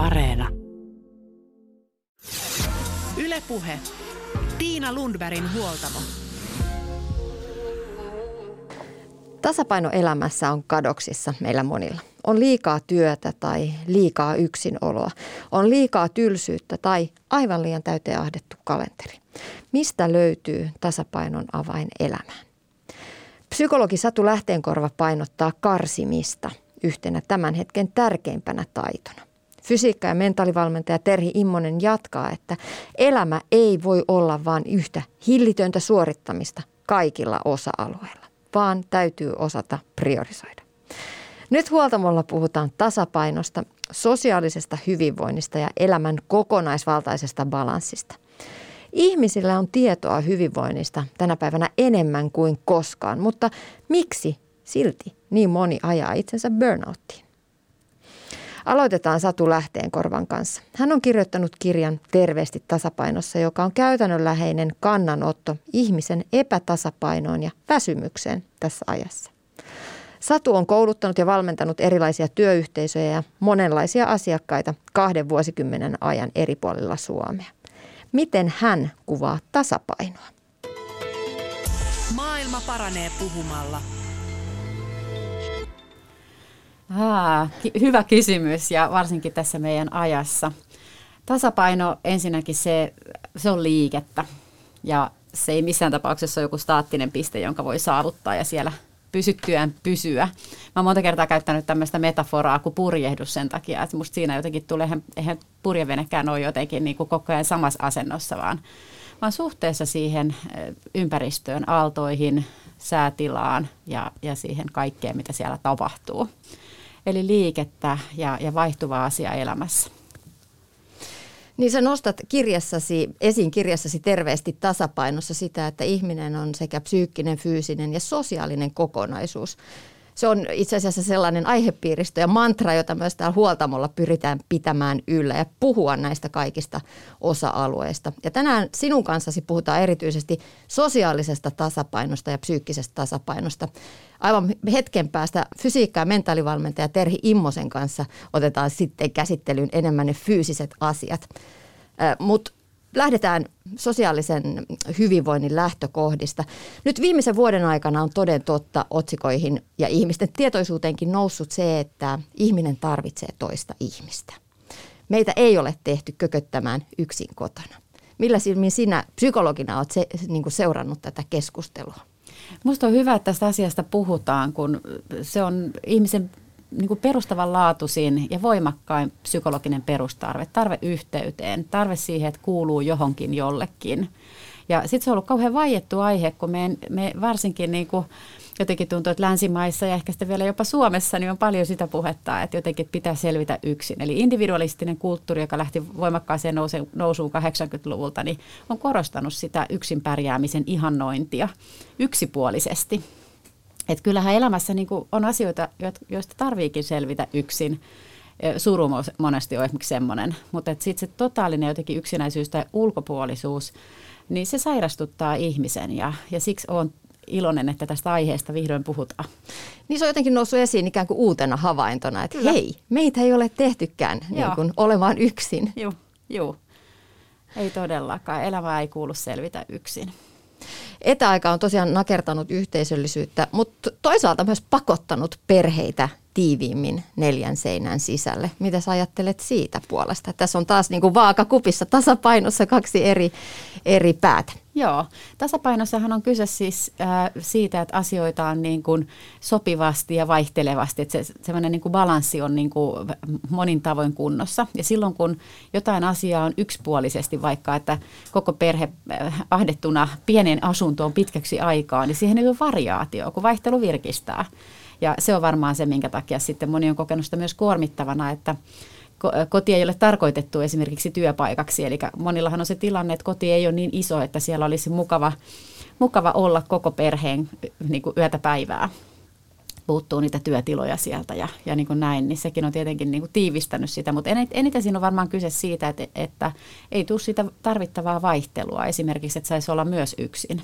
Areena. Yle Puhe. Tiina Lundbergin huoltamo. Tasapaino elämässä on kadoksissa meillä monilla. On liikaa työtä tai liikaa yksinoloa. On liikaa tylsyyttä tai aivan liian täyteen ahdettu kalenteri. Mistä löytyy tasapainon avain elämään? Psykologi Satu Lähteenkorva painottaa karsimista yhtenä tämän hetken tärkeimpänä taitona. Fysiikka- ja mentaalivalmentaja Terhi Immonen jatkaa, että elämä ei voi olla vain yhtä hillitöntä suorittamista kaikilla osa-alueilla, vaan täytyy osata priorisoida. Nyt huoltamolla puhutaan tasapainosta, sosiaalisesta hyvinvoinnista ja elämän kokonaisvaltaisesta balanssista. Ihmisillä on tietoa hyvinvoinnista tänä päivänä enemmän kuin koskaan, mutta miksi silti niin moni ajaa itsensä burnouttiin? Aloitetaan Satu Lähteenkorvan kanssa. Hän on kirjoittanut kirjan Terveesti tasapainossa, joka on käytännönläheinen kannanotto ihmisen epätasapainoon ja väsymykseen tässä ajassa. Satu on kouluttanut ja valmentanut erilaisia työyhteisöjä ja monenlaisia asiakkaita 2 vuosikymmenen ajan eri puolilla Suomea. Miten hän kuvaa tasapainoa? Maailma paranee puhumalla. Hyvä kysymys ja varsinkin tässä meidän ajassa. Tasapaino ensinnäkin se on liikettä ja se ei missään tapauksessa ole joku staattinen piste, jonka voi saavuttaa ja siellä pysyttyään pysyä. Mä oon monta kertaa käyttänyt tämmöistä metaforaa kuin purjehdus sen takia, että musta siinä jotenkin tulee, eihän purjevenekään ole jotenkin niin kuin koko ajan samassa asennossa, vaan suhteessa siihen ympäristöön, aaltoihin, säätilaan ja siihen kaikkeen, mitä siellä tapahtuu. Eli liikettä ja vaihtuvaa asiaa elämässä. Niin sä nostat esiin kirjassasi Terveesti tasapainossa sitä, että ihminen on sekä psyykkinen, fyysinen ja sosiaalinen kokonaisuus. Se on itse asiassa sellainen aihepiiristö ja mantra, jota myös täällä huoltamolla pyritään pitämään yllä ja puhua näistä kaikista osa-alueista. Ja tänään sinun kanssasi puhutaan erityisesti sosiaalisesta tasapainosta ja psyykkisestä tasapainosta. Aivan hetken päästä fysiikka- ja mentaalivalmentaja Terhi Immosen kanssa otetaan sitten käsittelyyn enemmän ne fyysiset asiat. Mutta lähdetään sosiaalisen hyvinvoinnin lähtökohdista. Nyt viimeisen vuoden aikana on toden totta otsikoihin ja ihmisten tietoisuuteenkin noussut se, että ihminen tarvitsee toista ihmistä. Meitä ei ole tehty kököttämään yksin kotona. Millä silmin sinä psykologina olet seurannut tätä keskustelua? Minusta on hyvä, että tästä asiasta puhutaan, kun se on ihmisen perustavanlaatuisin ja voimakkain psykologinen perustarve, tarve yhteyteen, tarve siihen, että kuuluu johonkin jollekin. Ja sitten se on ollut kauhean vaiettu aihe, kun me varsinkin jotenkin tuntuu, että länsimaissa ja ehkä sitten vielä jopa Suomessa niin on paljon sitä puhetta, että jotenkin pitää selvitä yksin. Eli individualistinen kulttuuri, joka lähti voimakkaaseen nousuun 80-luvulta, niin on korostanut sitä yksin pärjäämisen ihannointia yksipuolisesti. Että kyllähän elämässä on asioita, joista tarviikin selvitä yksin. Suru monesti on esimerkiksi semmoinen, mutta sitten se totaalinen jotenkin yksinäisyys tai ulkopuolisuus, niin se sairastuttaa ihmisen ja siksi on iloinen, että tästä aiheesta vihdoin puhutaan. Niin se on jotenkin noussut esiin ikään kuin uutena havaintona, että hei, meitä ei ole tehtykään olemaan yksin. Joo, ei todellakaan. Elämä ei kuulu selvitä yksin. Etäaika on tosiaan nakertanut yhteisöllisyyttä, mutta toisaalta myös pakottanut perheitä tiiviimmin 4 seinän sisälle. Mitä sä ajattelet siitä puolesta? Tässä on taas vaakakupissa tasapainossa 2 eri päätä. Joo, tasapainossahan on kyse siis siitä, että asioita on sopivasti ja vaihtelevasti, että semmoinen balanssi on monin tavoin kunnossa. Ja silloin kun jotain asiaa on yksipuolisesti, vaikka että koko perhe ahdettuna pieneen asuntoon pitkäksi aikaa, niin siihen ei ole variaatio, kun vaihtelu virkistää. Ja se on varmaan se, minkä takia sitten moni on kokenut sitä myös kuormittavana, että koti ei ole tarkoitettu esimerkiksi työpaikaksi, eli monillahan on se tilanne, että koti ei ole niin iso, että siellä olisi mukava olla koko perheen yötä päivää. Puuttuu niitä työtiloja sieltä ja näin, niin sekin on tietenkin tiivistänyt sitä, mutta eniten siinä on varmaan kyse siitä, että ei tule sitä tarvittavaa vaihtelua esimerkiksi, että saisi olla myös yksin.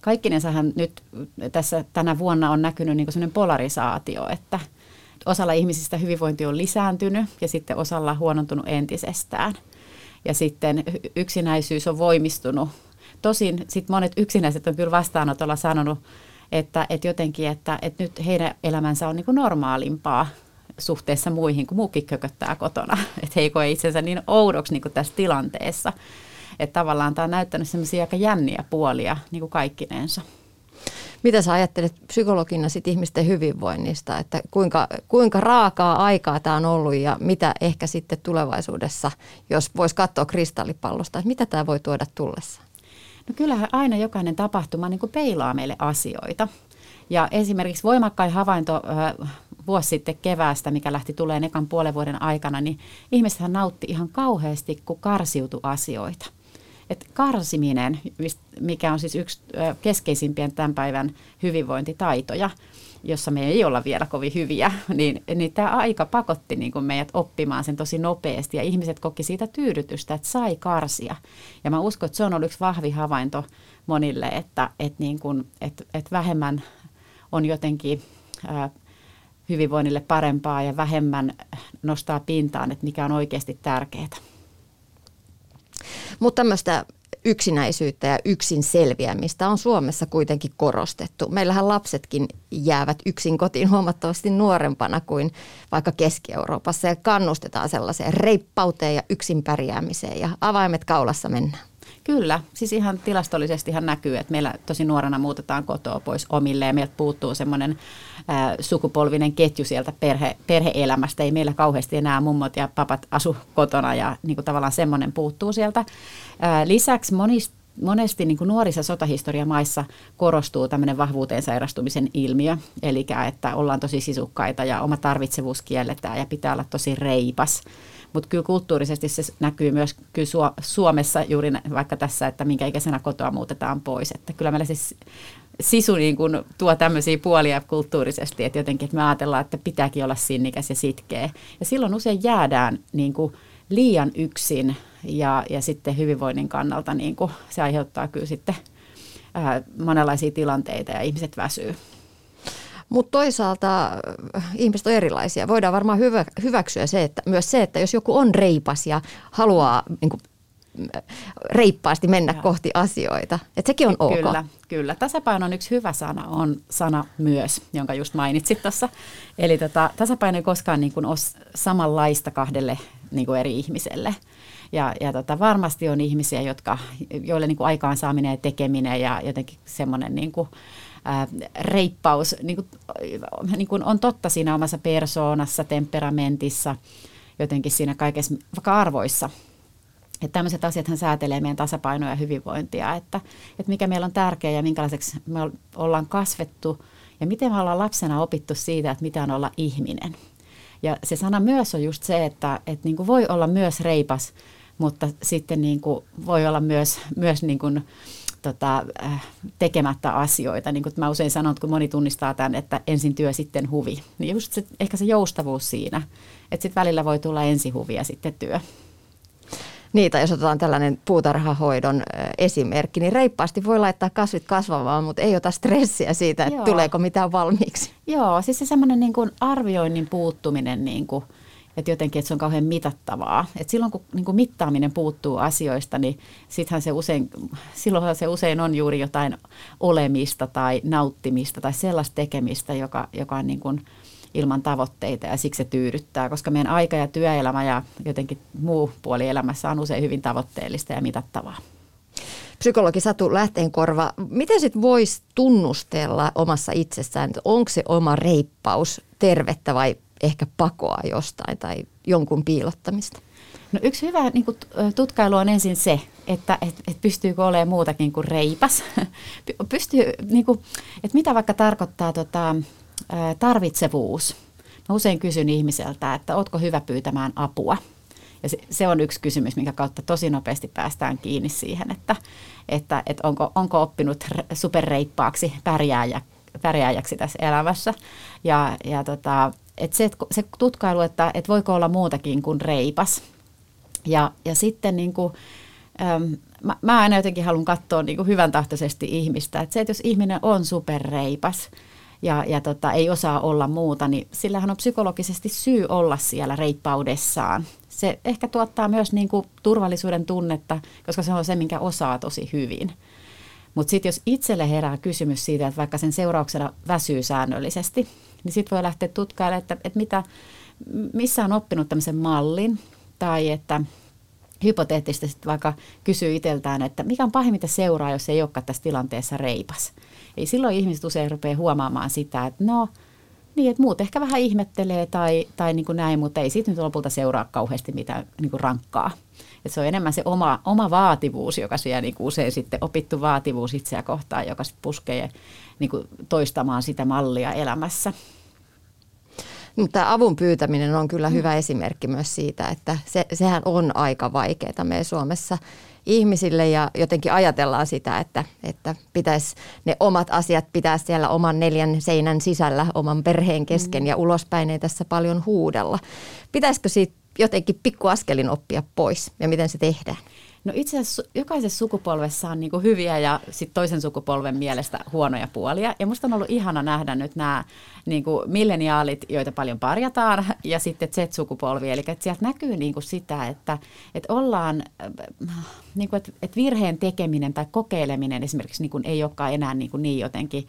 Kaikkinensahan nyt tässä tänä vuonna on näkynyt semmoinen polarisaatio, että osalla ihmisistä hyvinvointi on lisääntynyt ja sitten osalla huonontunut entisestään. Ja sitten yksinäisyys on voimistunut. Tosin sit monet yksinäiset on kyllä vastaanotolla sanonut, että jotenkin, että nyt heidän elämänsä on niin kuin normaalimpaa suhteessa muihin, kun muukin kököttää kotona. Että he ei koe itsensä niin oudoksi niin kuin tässä tilanteessa. Että tavallaan tämä on näyttänyt sellaisia aika jänniä puolia niin kuin kaikkinensa. Mitä sä ajattelet psykologina sit ihmisten hyvinvoinnista, että kuinka raakaa aikaa tämä on ollut ja mitä ehkä sitten tulevaisuudessa, jos voisi katsoa kristallipallosta, että mitä tämä voi tuoda tullessaan? No kyllähän aina jokainen tapahtuma niin kuin peilaa meille asioita. Ja esimerkiksi voimakkain havainto vuosi sitten keväästä, mikä lähti tulemaan ekan puolen vuoden aikana, niin ihmisethän nautti ihan kauheasti, kun karsiutui asioita. Et karsiminen, mikä on siis yksi keskeisimpien tämän päivän hyvinvointitaitoja, jossa me ei olla vielä kovin hyviä, niin tämä aika pakotti niin kuin meidät oppimaan sen tosi nopeasti. Ja ihmiset koki siitä tyydytystä, että sai karsia. Ja mä uskon, että se on ollut yksi vahvi havainto monille, että vähemmän on jotenkin hyvinvoinnille parempaa ja vähemmän nostaa pintaan, että mikä on oikeasti tärkeää. Mutta tämmöistä yksinäisyyttä ja yksin selviämistä on Suomessa kuitenkin korostettu. Meillähän lapsetkin jäävät yksin kotiin huomattavasti nuorempana kuin vaikka Keski-Euroopassa ja kannustetaan sellaiseen reippauteen ja yksin pärjäämiseen ja avaimet kaulassa mennään. Kyllä, siis ihan tilastollisestihan näkyy, että meillä tosi nuorena muutetaan kotoa pois omille ja meiltä puuttuu semmoinen sukupolvinen ketju sieltä perhe-elämästä. Ei meillä kauheasti enää mummot ja papat asu kotona ja niin kuin tavallaan semmoinen puuttuu sieltä. Lisäksi monesti niin kuin nuorissa sotahistoriamaissa korostuu tämmöinen vahvuuteen sairastumisen ilmiö, eli että ollaan tosi sisukkaita ja oma tarvitsevuus kielletään ja pitää olla tosi reipas. Mutta kyllä kulttuurisesti se näkyy myös kyllä Suomessa juuri vaikka tässä, että minkä ikäisenä kotoa muutetaan pois. Että kyllä meillä siis sisu niin kun tuo tämmöisiä puolia kulttuurisesti, että jotenkin että me ajatellaan, että pitääkin olla sinnikäs ja sitkeä. Ja silloin usein jäädään niin kun liian yksin ja sitten hyvinvoinnin kannalta niin kun se aiheuttaa kyllä sitten monenlaisia tilanteita ja ihmiset väsyy. Mutta toisaalta ihmiset on erilaisia. Voidaan varmaan hyväksyä se, että myös se, että jos joku on reipas ja haluaa niin kuin, reippaasti mennä kohti asioita, että sekin on ok. Kyllä. Tasapaino on yksi hyvä sana, on sana myös, jonka just mainitsit tuossa. Eli tasapaino ei koskaan niin kuin ole samanlaista kahdelle niin kuin eri ihmiselle. Ja varmasti on ihmisiä, joille niin kuin aikaansaaminen ja tekeminen ja jotenkin semmoinen niin kuin reippaus niin kuin on totta siinä omassa persoonassa, temperamentissa, jotenkin siinä kaikessa, vaikka arvoissa. Että tämmöiset asiathan säätelee meidän tasapainoa ja hyvinvointia, että mikä meillä on tärkeää ja minkälaiseksi me ollaan kasvettu ja miten me ollaan lapsena opittu siitä, että mitä on olla ihminen. Ja se sana myös on just se, että niin kuin voi olla myös reipas, mutta sitten niin kuin voi olla myös niin kuin tekemättä asioita. Niin kuin mä usein sanon, että kun moni tunnistaa tämän, että ensin työ, sitten huvi. Niin just se, ehkä se joustavuus siinä, että sitten välillä voi tulla ensin huvi ja sitten työ. Niitä, jos otetaan tällainen puutarhahoidon esimerkki, niin reippaasti voi laittaa kasvit kasvamaan, mutta ei ota stressiä siitä, että tuleeko mitään valmiiksi. Joo, siis se semmoinen niin kuin arvioinnin puuttuminen, niin kuin, että jotenkin että se on kauhean mitattavaa. Et silloin kun niin kuin mittaaminen puuttuu asioista, niin silloinhan se usein on juuri jotain olemista tai nauttimista tai sellaista tekemistä, joka on niin kuin ilman tavoitteita ja siksi se tyydyttää, koska meidän aika ja työelämä ja jotenkin muu puoli elämässä on usein hyvin tavoitteellista ja mitattavaa. Psykologi Satu Lähteenkorva, miten sitten voisi tunnustella omassa itsessään, että onko se oma reippaus tervettä vai ehkä pakoa jostain tai jonkun piilottamista? No yksi hyvä niin kuin tutkailu on ensin se, että pystyykö olemaan muutakin kuin reipas. Pystyy, niin kuin, että mitä vaikka tarkoittaa tarvitsevuus. Mä usein kysyn ihmiseltä, että ootko hyvä pyytämään apua. Ja se on yksi kysymys, minkä kautta tosi nopeasti päästään kiinni siihen, että onko oppinut superreippaaksi pärjääjäksi tässä elämässä. Se tutkailu, että voiko olla muutakin kuin reipas. Ja sitten niin kuin, mä aina jotenkin haluan katsoa niin kuin hyvän tahtoisesti ihmistä. Että se, että jos ihminen on superreipas, ei osaa olla muuta, niin sillähän on psykologisesti syy olla siellä reippaudessaan. Se ehkä tuottaa myös niin kuin turvallisuuden tunnetta, koska se on se, minkä osaa tosi hyvin. Mutta sitten jos itselle herää kysymys siitä, että vaikka sen seurauksena väsyy säännöllisesti, niin sitten voi lähteä tutkailemaan, että missä on oppinut tämmöisen mallin, tai että hypoteettisesti sitten vaikka kysyy itseltään, että mikä on pahin, mitä seuraa, jos ei olekaan tässä tilanteessa reipas. Eli silloin ihmiset usein rupeaa huomaamaan sitä, että no niin, että muut ehkä vähän ihmettelee tai niin kuin näin, mutta ei siitä nyt lopulta seuraa kauheasti mitään niin kuin rankkaa. Et se on enemmän se oma vaativuus, joka siellä niin kuin usein sitten opittu vaativuus itseä kohtaan, joka sitten puskee niin kuin toistamaan sitä mallia elämässä. No, tämä avun pyytäminen on kyllä hyvä esimerkki myös siitä, että sehän on aika vaikeaa meidän Suomessa ihmisille ja jotenkin ajatellaan sitä, että pitäisi ne omat asiat pitää siellä oman 4 seinän sisällä, oman perheen kesken ja ulospäin ei tässä paljon huudella. Pitäisikö siitä jotenkin pikkuaskelin oppia pois ja miten se tehdään? No itse asiassa jokaisessa sukupolvessa on niin kuin hyviä ja sit toisen sukupolven mielestä huonoja puolia. Ja musta on ollut ihana nähdä nyt nämä niin kuin milleniaalit, joita paljon parjataan, ja sitten Z-sukupolvi. Eli että sieltä näkyy niin kuin sitä, että ollaan, niin kuin, että virheen tekeminen tai kokeileminen esimerkiksi niin kuin ei olekaan enää niin jotenkin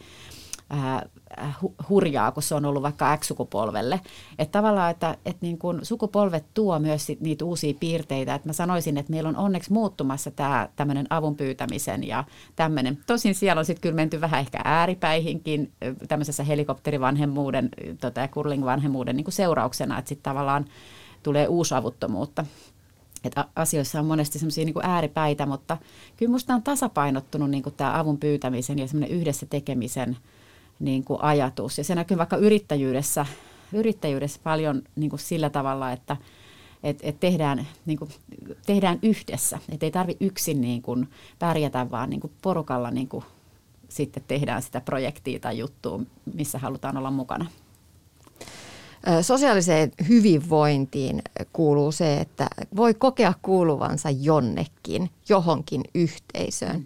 hurjaa, kun se on ollut vaikka X-sukupolvelle. Että tavallaan, että niin kun sukupolvet tuo myös niitä uusia piirteitä. Että mä sanoisin, että meillä on onneksi muuttumassa tämä tämmöinen avun pyytämisen ja tämmöinen. Tosin siellä on sitten kyllä menty vähän ehkä ääripäihinkin tämmöisessä helikopterivanhemmuuden ja curling-vanhemmuuden niin kuin seurauksena, että sitten tavallaan tulee uusavuttomuutta. Että asioissa on monesti semmoisia niin kuin ääripäitä, mutta kyllä musta on tasapainottunut niin kuin tämä avun pyytämisen ja semmoinen yhdessä tekemisen niin kuin ajatus. Ja se näkyy vaikka yrittäjyydessä paljon niin kuin sillä tavalla, että tehdään, niin kuin, tehdään yhdessä. Että ei tarvitse yksin niin kuin pärjätä, vaan niin kuin porukalla niin kuin sitten tehdään sitä projektia tai juttua, missä halutaan olla mukana. Sosiaaliseen hyvinvointiin kuuluu se, että voi kokea kuuluvansa jonnekin, johonkin yhteisöön.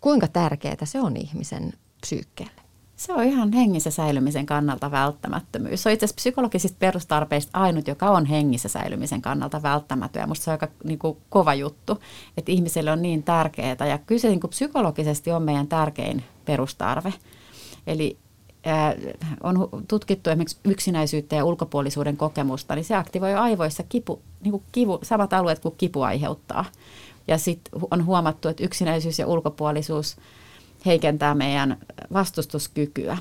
Kuinka tärkeää se on ihmisen psyykkeelle? Se on ihan hengissä säilymisen kannalta välttämättömyys. Se on itse asiassa psykologisista perustarpeista ainut, joka on hengissä säilymisen kannalta välttämätön. Ja musta se on aika niin kuin kova juttu, että ihmiselle on niin tärkeää. Ja kyllä se niin kuin psykologisesti on meidän tärkein perustarve. Eli on tutkittu esimerkiksi yksinäisyyttä ja ulkopuolisuuden kokemusta, niin se aktivoi aivoissa samat alueet kuin kipu aiheuttaa. Ja sitten on huomattu, että yksinäisyys ja ulkopuolisuus heikentää meidän vastustuskykyä.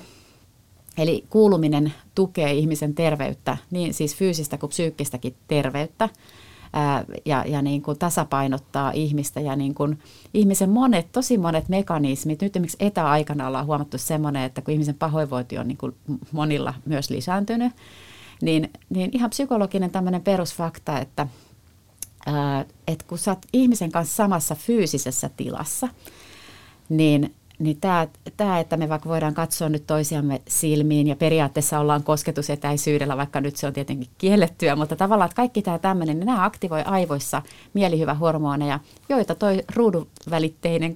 Eli kuuluminen tukee ihmisen terveyttä, niin siis fyysistä kuin psyykkistäkin terveyttä, ja niin kuin tasapainottaa ihmistä ja niin kuin ihmisen tosi monet mekanismit. Nyt esimerkiksi etäaikana ollaan huomattu semmoinen, että kun ihmisen pahoinvointi on niin kuin monilla myös lisääntynyt, niin ihan psykologinen tämmöinen perusfakta, että kun sä oot ihmisen kanssa samassa fyysisessä tilassa, niin tämä, että me vaikka voidaan katsoa nyt toisiamme silmiin ja periaatteessa ollaan kosketusetäisyydellä, vaikka nyt se on tietenkin kiellettyä, mutta tavallaan, että kaikki tämä tämmöinen, niin nämä aktivoi aivoissa mielihyvähormoneja, joita toi ruudunvälitteinen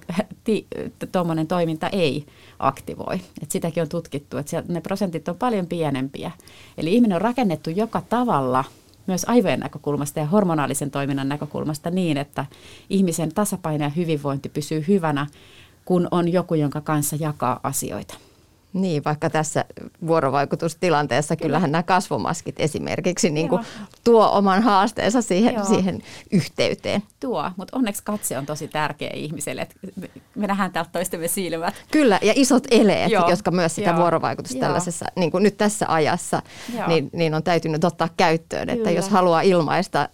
tuommoinen toiminta ei aktivoi. Et sitäkin on tutkittu, että ne prosentit on paljon pienempiä. Eli ihminen on rakennettu joka tavalla myös aivojen näkökulmasta ja hormonaalisen toiminnan näkökulmasta niin, että ihmisen tasapaino ja hyvinvointi pysyy hyvänä, kun on joku, jonka kanssa jakaa asioita. Niin, vaikka tässä vuorovaikutustilanteessa kyllähän nämä kasvomaskit esimerkiksi niin kuin tuo oman haasteensa siihen yhteyteen. Mutta onneksi katse on tosi tärkeä ihmiselle, että me nähdään täältä toistemme silmät. Kyllä, ja isot eleet, jotka myös sitä vuorovaikutusta tällaisessa, niin kuin nyt tässä ajassa, niin on täytynyt ottaa käyttöön, että jos haluaa ilmaista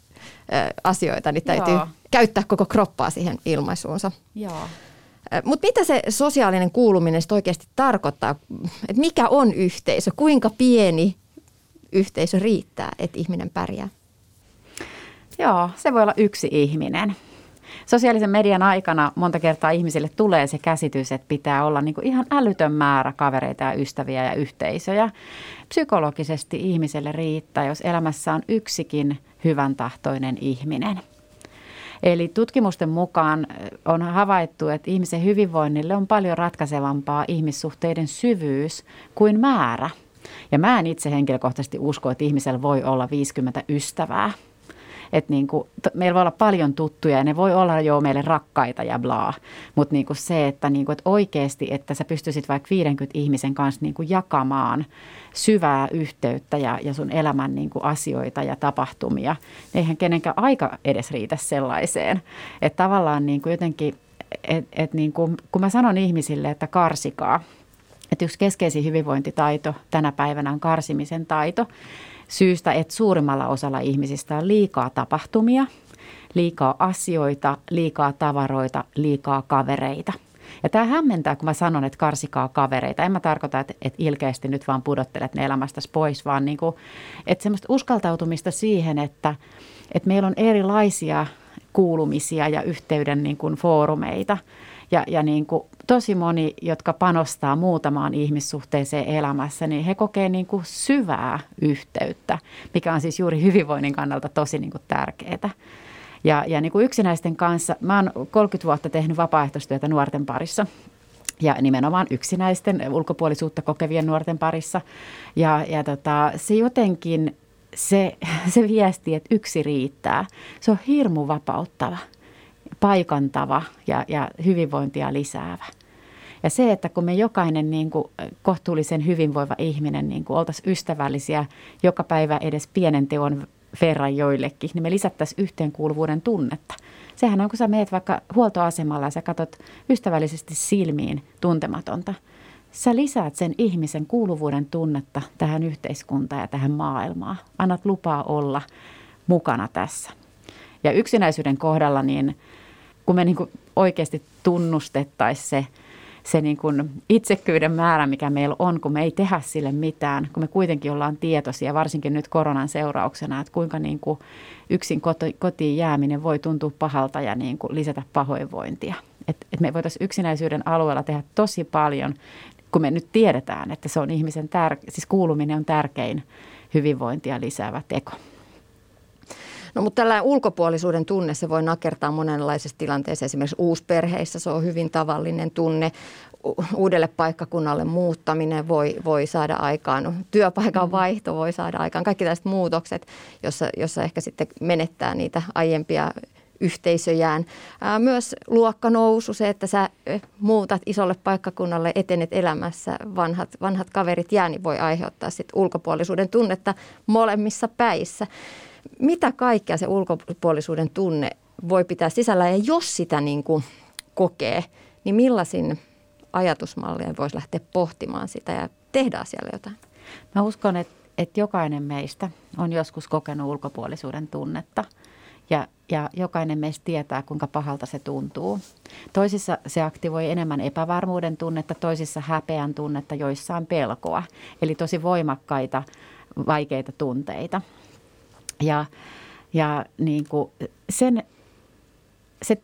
asioita, niin täytyy käyttää koko kroppaa siihen ilmaisuunsa. Joo. Mutta mitä se sosiaalinen kuuluminen oikeasti tarkoittaa? Et mikä on yhteisö? Kuinka pieni yhteisö riittää, että ihminen pärjää? Joo, se voi olla yksi ihminen. Sosiaalisen median aikana monta kertaa ihmisille tulee se käsitys, että pitää olla niinku ihan älytön määrä kavereita ja ystäviä ja yhteisöjä. Psykologisesti ihmiselle riittää, jos elämässä on yksikin hyvän tahtoinen ihminen. Eli tutkimusten mukaan on havaittu, että ihmisen hyvinvoinnille on paljon ratkaisevampaa ihmissuhteiden syvyys kuin määrä. Ja mä en itse henkilökohtaisesti usko, että ihmisellä voi olla 50 ystävää. Että niinku, meillä voi olla paljon tuttuja ja ne voi olla jo meille rakkaita ja blaa. Mutta niinku se, että niinku, et oikeasti, että sä pystyisit vaikka 50 ihmisen kanssa niinku jakamaan syvää yhteyttä ja sun elämän niinku asioita ja tapahtumia. Eihän kenenkään aika edes riitä sellaiseen. Että tavallaan niinku jotenkin, niinku, kun mä sanon ihmisille, että karsikaa. Että yksi keskeisin hyvinvointitaito tänä päivänä on karsimisen taito. Syystä, että suurimmalla osalla ihmisistä on liikaa tapahtumia, liikaa asioita, liikaa tavaroita, liikaa kavereita. Ja tämä hämmentää, kun mä sanon, että karsikaa kavereita. En mä tarkoita, että ilkeästi nyt vaan pudottelet ne elämästäsi pois, vaan niin kuin, että semmoista uskaltautumista siihen, että meillä on erilaisia kuulumisia ja yhteyden niin kuin foorumeita. Ja niin kuin tosi moni, jotka panostaa muutamaan ihmissuhteeseen elämässä, niin he kokee niin kuin syvää yhteyttä, mikä on siis juuri hyvinvoinnin kannalta tosi niin kuin tärkeää. Ja niin kuin yksinäisten kanssa, mä oon 30 vuotta tehnyt vapaaehtoistyötä nuorten parissa ja nimenomaan yksinäisten ulkopuolisuutta kokevien nuorten parissa. Ja se jotenkin, se viesti, että yksi riittää, se on hirmu vapauttava. Paikantava ja hyvinvointia lisäävä. Ja se, että kun me jokainen niin kuin kohtuullisen hyvinvoiva ihminen niin kuin oltaisiin ystävällisiä joka päivä edes pienen teon verran joillekin, niin me lisättäisiin yhteenkuuluvuuden tunnetta. Sehän on, kun sä meet vaikka huoltoasemalla ja sä katsot ystävällisesti silmiin tuntematonta. Sä lisäät sen ihmisen kuuluvuuden tunnetta tähän yhteiskuntaan ja tähän maailmaan. Annat lupaa olla mukana tässä. Ja yksinäisyyden kohdalla, niin kun me niin kuin oikeasti tunnustettaisiin se niin kuin itsekkyyden määrä, mikä meillä on, kun me ei tehdä sille mitään, kun me kuitenkin ollaan tietoisia, varsinkin nyt koronan seurauksena, että kuinka niin kuin yksin kotiin jääminen voi tuntua pahalta ja niin kuin lisätä pahoinvointia. Et me voitaisiin yksinäisyyden alueella tehdä tosi paljon, kun me nyt tiedetään, että se on ihmisen siis kuuluminen on tärkein hyvinvointia lisäävä teko. No, mutta tällainen ulkopuolisuuden tunne, se voi nakertaa monenlaisessa tilanteessa. Esimerkiksi uusperheissä se on hyvin tavallinen tunne. Uudelle paikkakunnalle muuttaminen voi saada aikaan. Työpaikan vaihto voi saada aikaan. Kaikki tällaiset muutokset, jossa ehkä sitten menettää niitä aiempia yhteisöjään. Myös luokkanousu, se, että sä muutat isolle paikkakunnalle, etenet elämässä, vanhat kaverit jää, niin voi aiheuttaa sit ulkopuolisuuden tunnetta molemmissa päissä. Mitä kaikkea se ulkopuolisuuden tunne voi pitää sisällä, ja jos sitä niin kuin kokee, niin millaisin ajatusmalleja voisi lähteä pohtimaan sitä ja tehdä asialle jotain? Mä uskon, että jokainen meistä on joskus kokenut ulkopuolisuuden tunnetta ja jokainen meistä tietää, kuinka pahalta se tuntuu. Toisissa se aktivoi enemmän epävarmuuden tunnetta, toisissa häpeän tunnetta, joissain pelkoa, eli tosi voimakkaita, vaikeita tunteita. Ja niin kuin se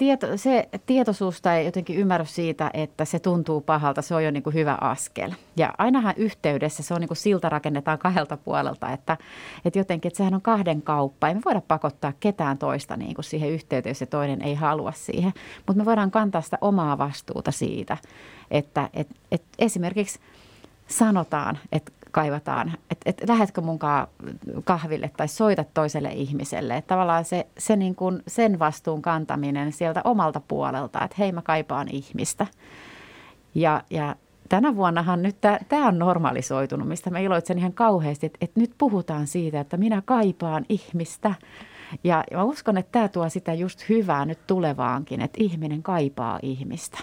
tietoisuus tai jotenkin ymmärrys siitä, että se tuntuu pahalta, se on jo niin kuin hyvä askel. Ja ainahan yhteydessä se on niin kuin silta rakennetaan kahdelta puolelta, että jotenkin, että sehän on kahden kauppa. Ei me voida pakottaa ketään toista niin kuin siihen yhteyteen, jos se toinen ei halua siihen. Mutta me voidaan kantaa sitä omaa vastuuta siitä, että esimerkiksi sanotaan, että kaivataan, että lähetkö munkaan kahville tai soitat toiselle ihmiselle. Että tavallaan se niin kuin sen vastuun kantaminen sieltä omalta puolelta, että hei, mä kaipaan ihmistä. Ja tänä vuonnahan nyt tämä on normalisoitunut, mistä mä iloitsen ihan kauheasti, että nyt puhutaan siitä, että minä kaipaan ihmistä. Ja mä uskon, että tämä tuo sitä just hyvää nyt tulevaankin, että ihminen kaipaa ihmistä.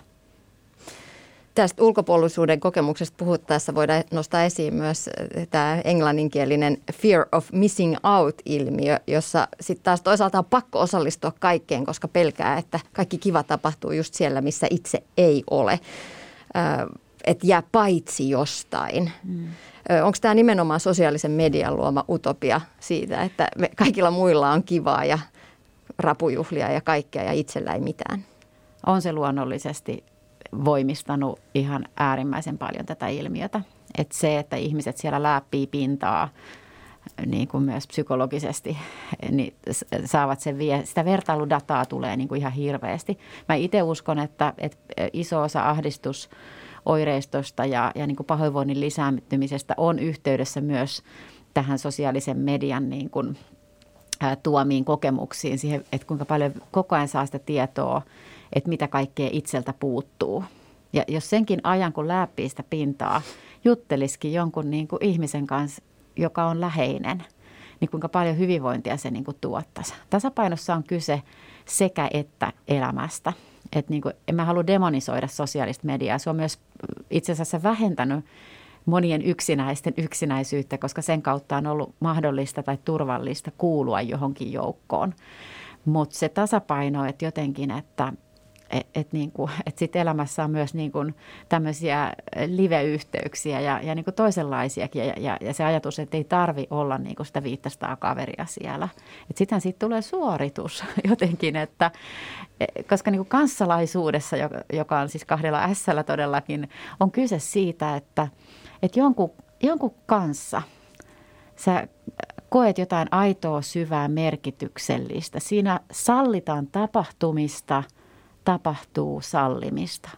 Tästä ulkopuolisuuden kokemuksesta puhuttaessa voidaan nostaa esiin myös tämä englanninkielinen fear of missing out-ilmiö, jossa sitten taas toisaalta on pakko osallistua kaikkeen, koska pelkää, että kaikki kiva tapahtuu just siellä, missä itse ei ole. Että jää paitsi jostain. Onko tämä nimenomaan sosiaalisen median luoma utopia siitä, että kaikilla muilla on kivaa ja rapujuhlia ja kaikkea ja itsellä ei mitään? On se luonnollisesti voimistanut ihan äärimmäisen paljon tätä ilmiötä. Että se, että ihmiset siellä läppii pintaa niin kuin myös psykologisesti, niin saavat sen sitä vertailudataa tulee niin kuin ihan hirveästi. Mä itse uskon, että iso osa ahdistusoireistosta ja niin kuin pahoinvoinnin lisääntymisestä on yhteydessä myös tähän sosiaalisen median niin kuin tuomiin kokemuksiin, siihen, että kuinka paljon koko ajan saa sitä tietoa, että mitä kaikkea itseltä puuttuu. Ja jos senkin ajan, kun läppii sitä pintaa, juttelisikin jonkun niin kuin ihmisen kanssa, joka on läheinen, niin kuinka paljon hyvinvointia se niin kuin tuottaisi. Tasapainossa on kyse sekä että elämästä. Et niin kuin, en mä halua demonisoida sosiaalista mediaa. Se on myös itse asiassa vähentänyt monien yksinäisten yksinäisyyttä, koska sen kautta on ollut mahdollista tai turvallista kuulua johonkin joukkoon. Mutta se tasapaino, että jotenkin, että sitten elämässä on myös niin kuin tämmöisiä live-yhteyksiä ja niin kuin toisenlaisiakin. Ja se ajatus, että ei tarvitse olla niin kuin sitä 500 kaveria siellä. Että sitähän siitä tulee suoritus jotenkin, että koska niin kuin kansalaisuudessa, joka on siis 2 S:llä todellakin, on kyse siitä, että jonkun kanssa sä koet jotain aitoa, syvää, merkityksellistä. Siinä sallitaan tapahtumista. Tapahtuu sallimista.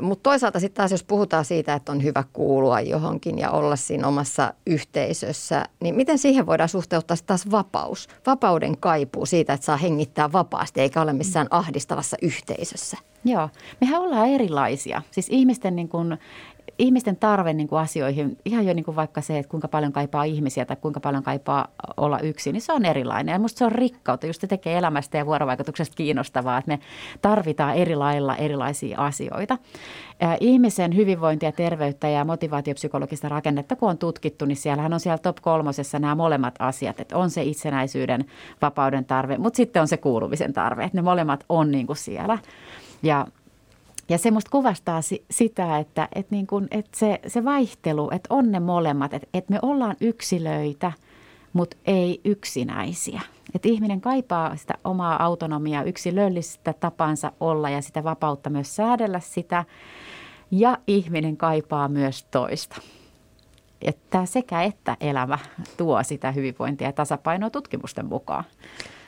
Mutta toisaalta sitten taas, jos puhutaan siitä, että on hyvä kuulua johonkin ja olla siinä omassa yhteisössä, niin miten siihen voidaan suhteuttaa taas vapaus? Vapauden kaipuu siitä, että saa hengittää vapaasti eikä ole missään ahdistavassa yhteisössä. Joo, mehän ollaan erilaisia. Siis ihmisten tarve niin kuin asioihin, ihan jo niin kuin vaikka se, että kuinka paljon kaipaa ihmisiä tai kuinka paljon kaipaa olla yksin, niin se on erilainen. Ja musta se on rikkautta, just se tekee elämästä ja vuorovaikutuksesta kiinnostavaa, että me tarvitaan eri lailla erilaisia asioita. Ihmisen hyvinvointia, terveyttä ja motivaatiopsykologista rakennetta, kun on tutkittu, niin siellähän on siellä top 3 nämä molemmat asiat, että on se itsenäisyyden, vapauden tarve, mutta sitten on se kuulumisen tarve, että ne molemmat on niin kuin siellä. Ja se musta kuvastaa sitä, että se vaihtelu, että on ne molemmat, että me ollaan yksilöitä, mutta ei yksinäisiä. Että ihminen kaipaa sitä omaa autonomiaa, yksilöllistä tapansa olla ja sitä vapautta myös säädellä sitä. Ja ihminen kaipaa myös toista. Että sekä että elämä tuo sitä hyvinvointia ja tasapainoa tutkimusten mukaan.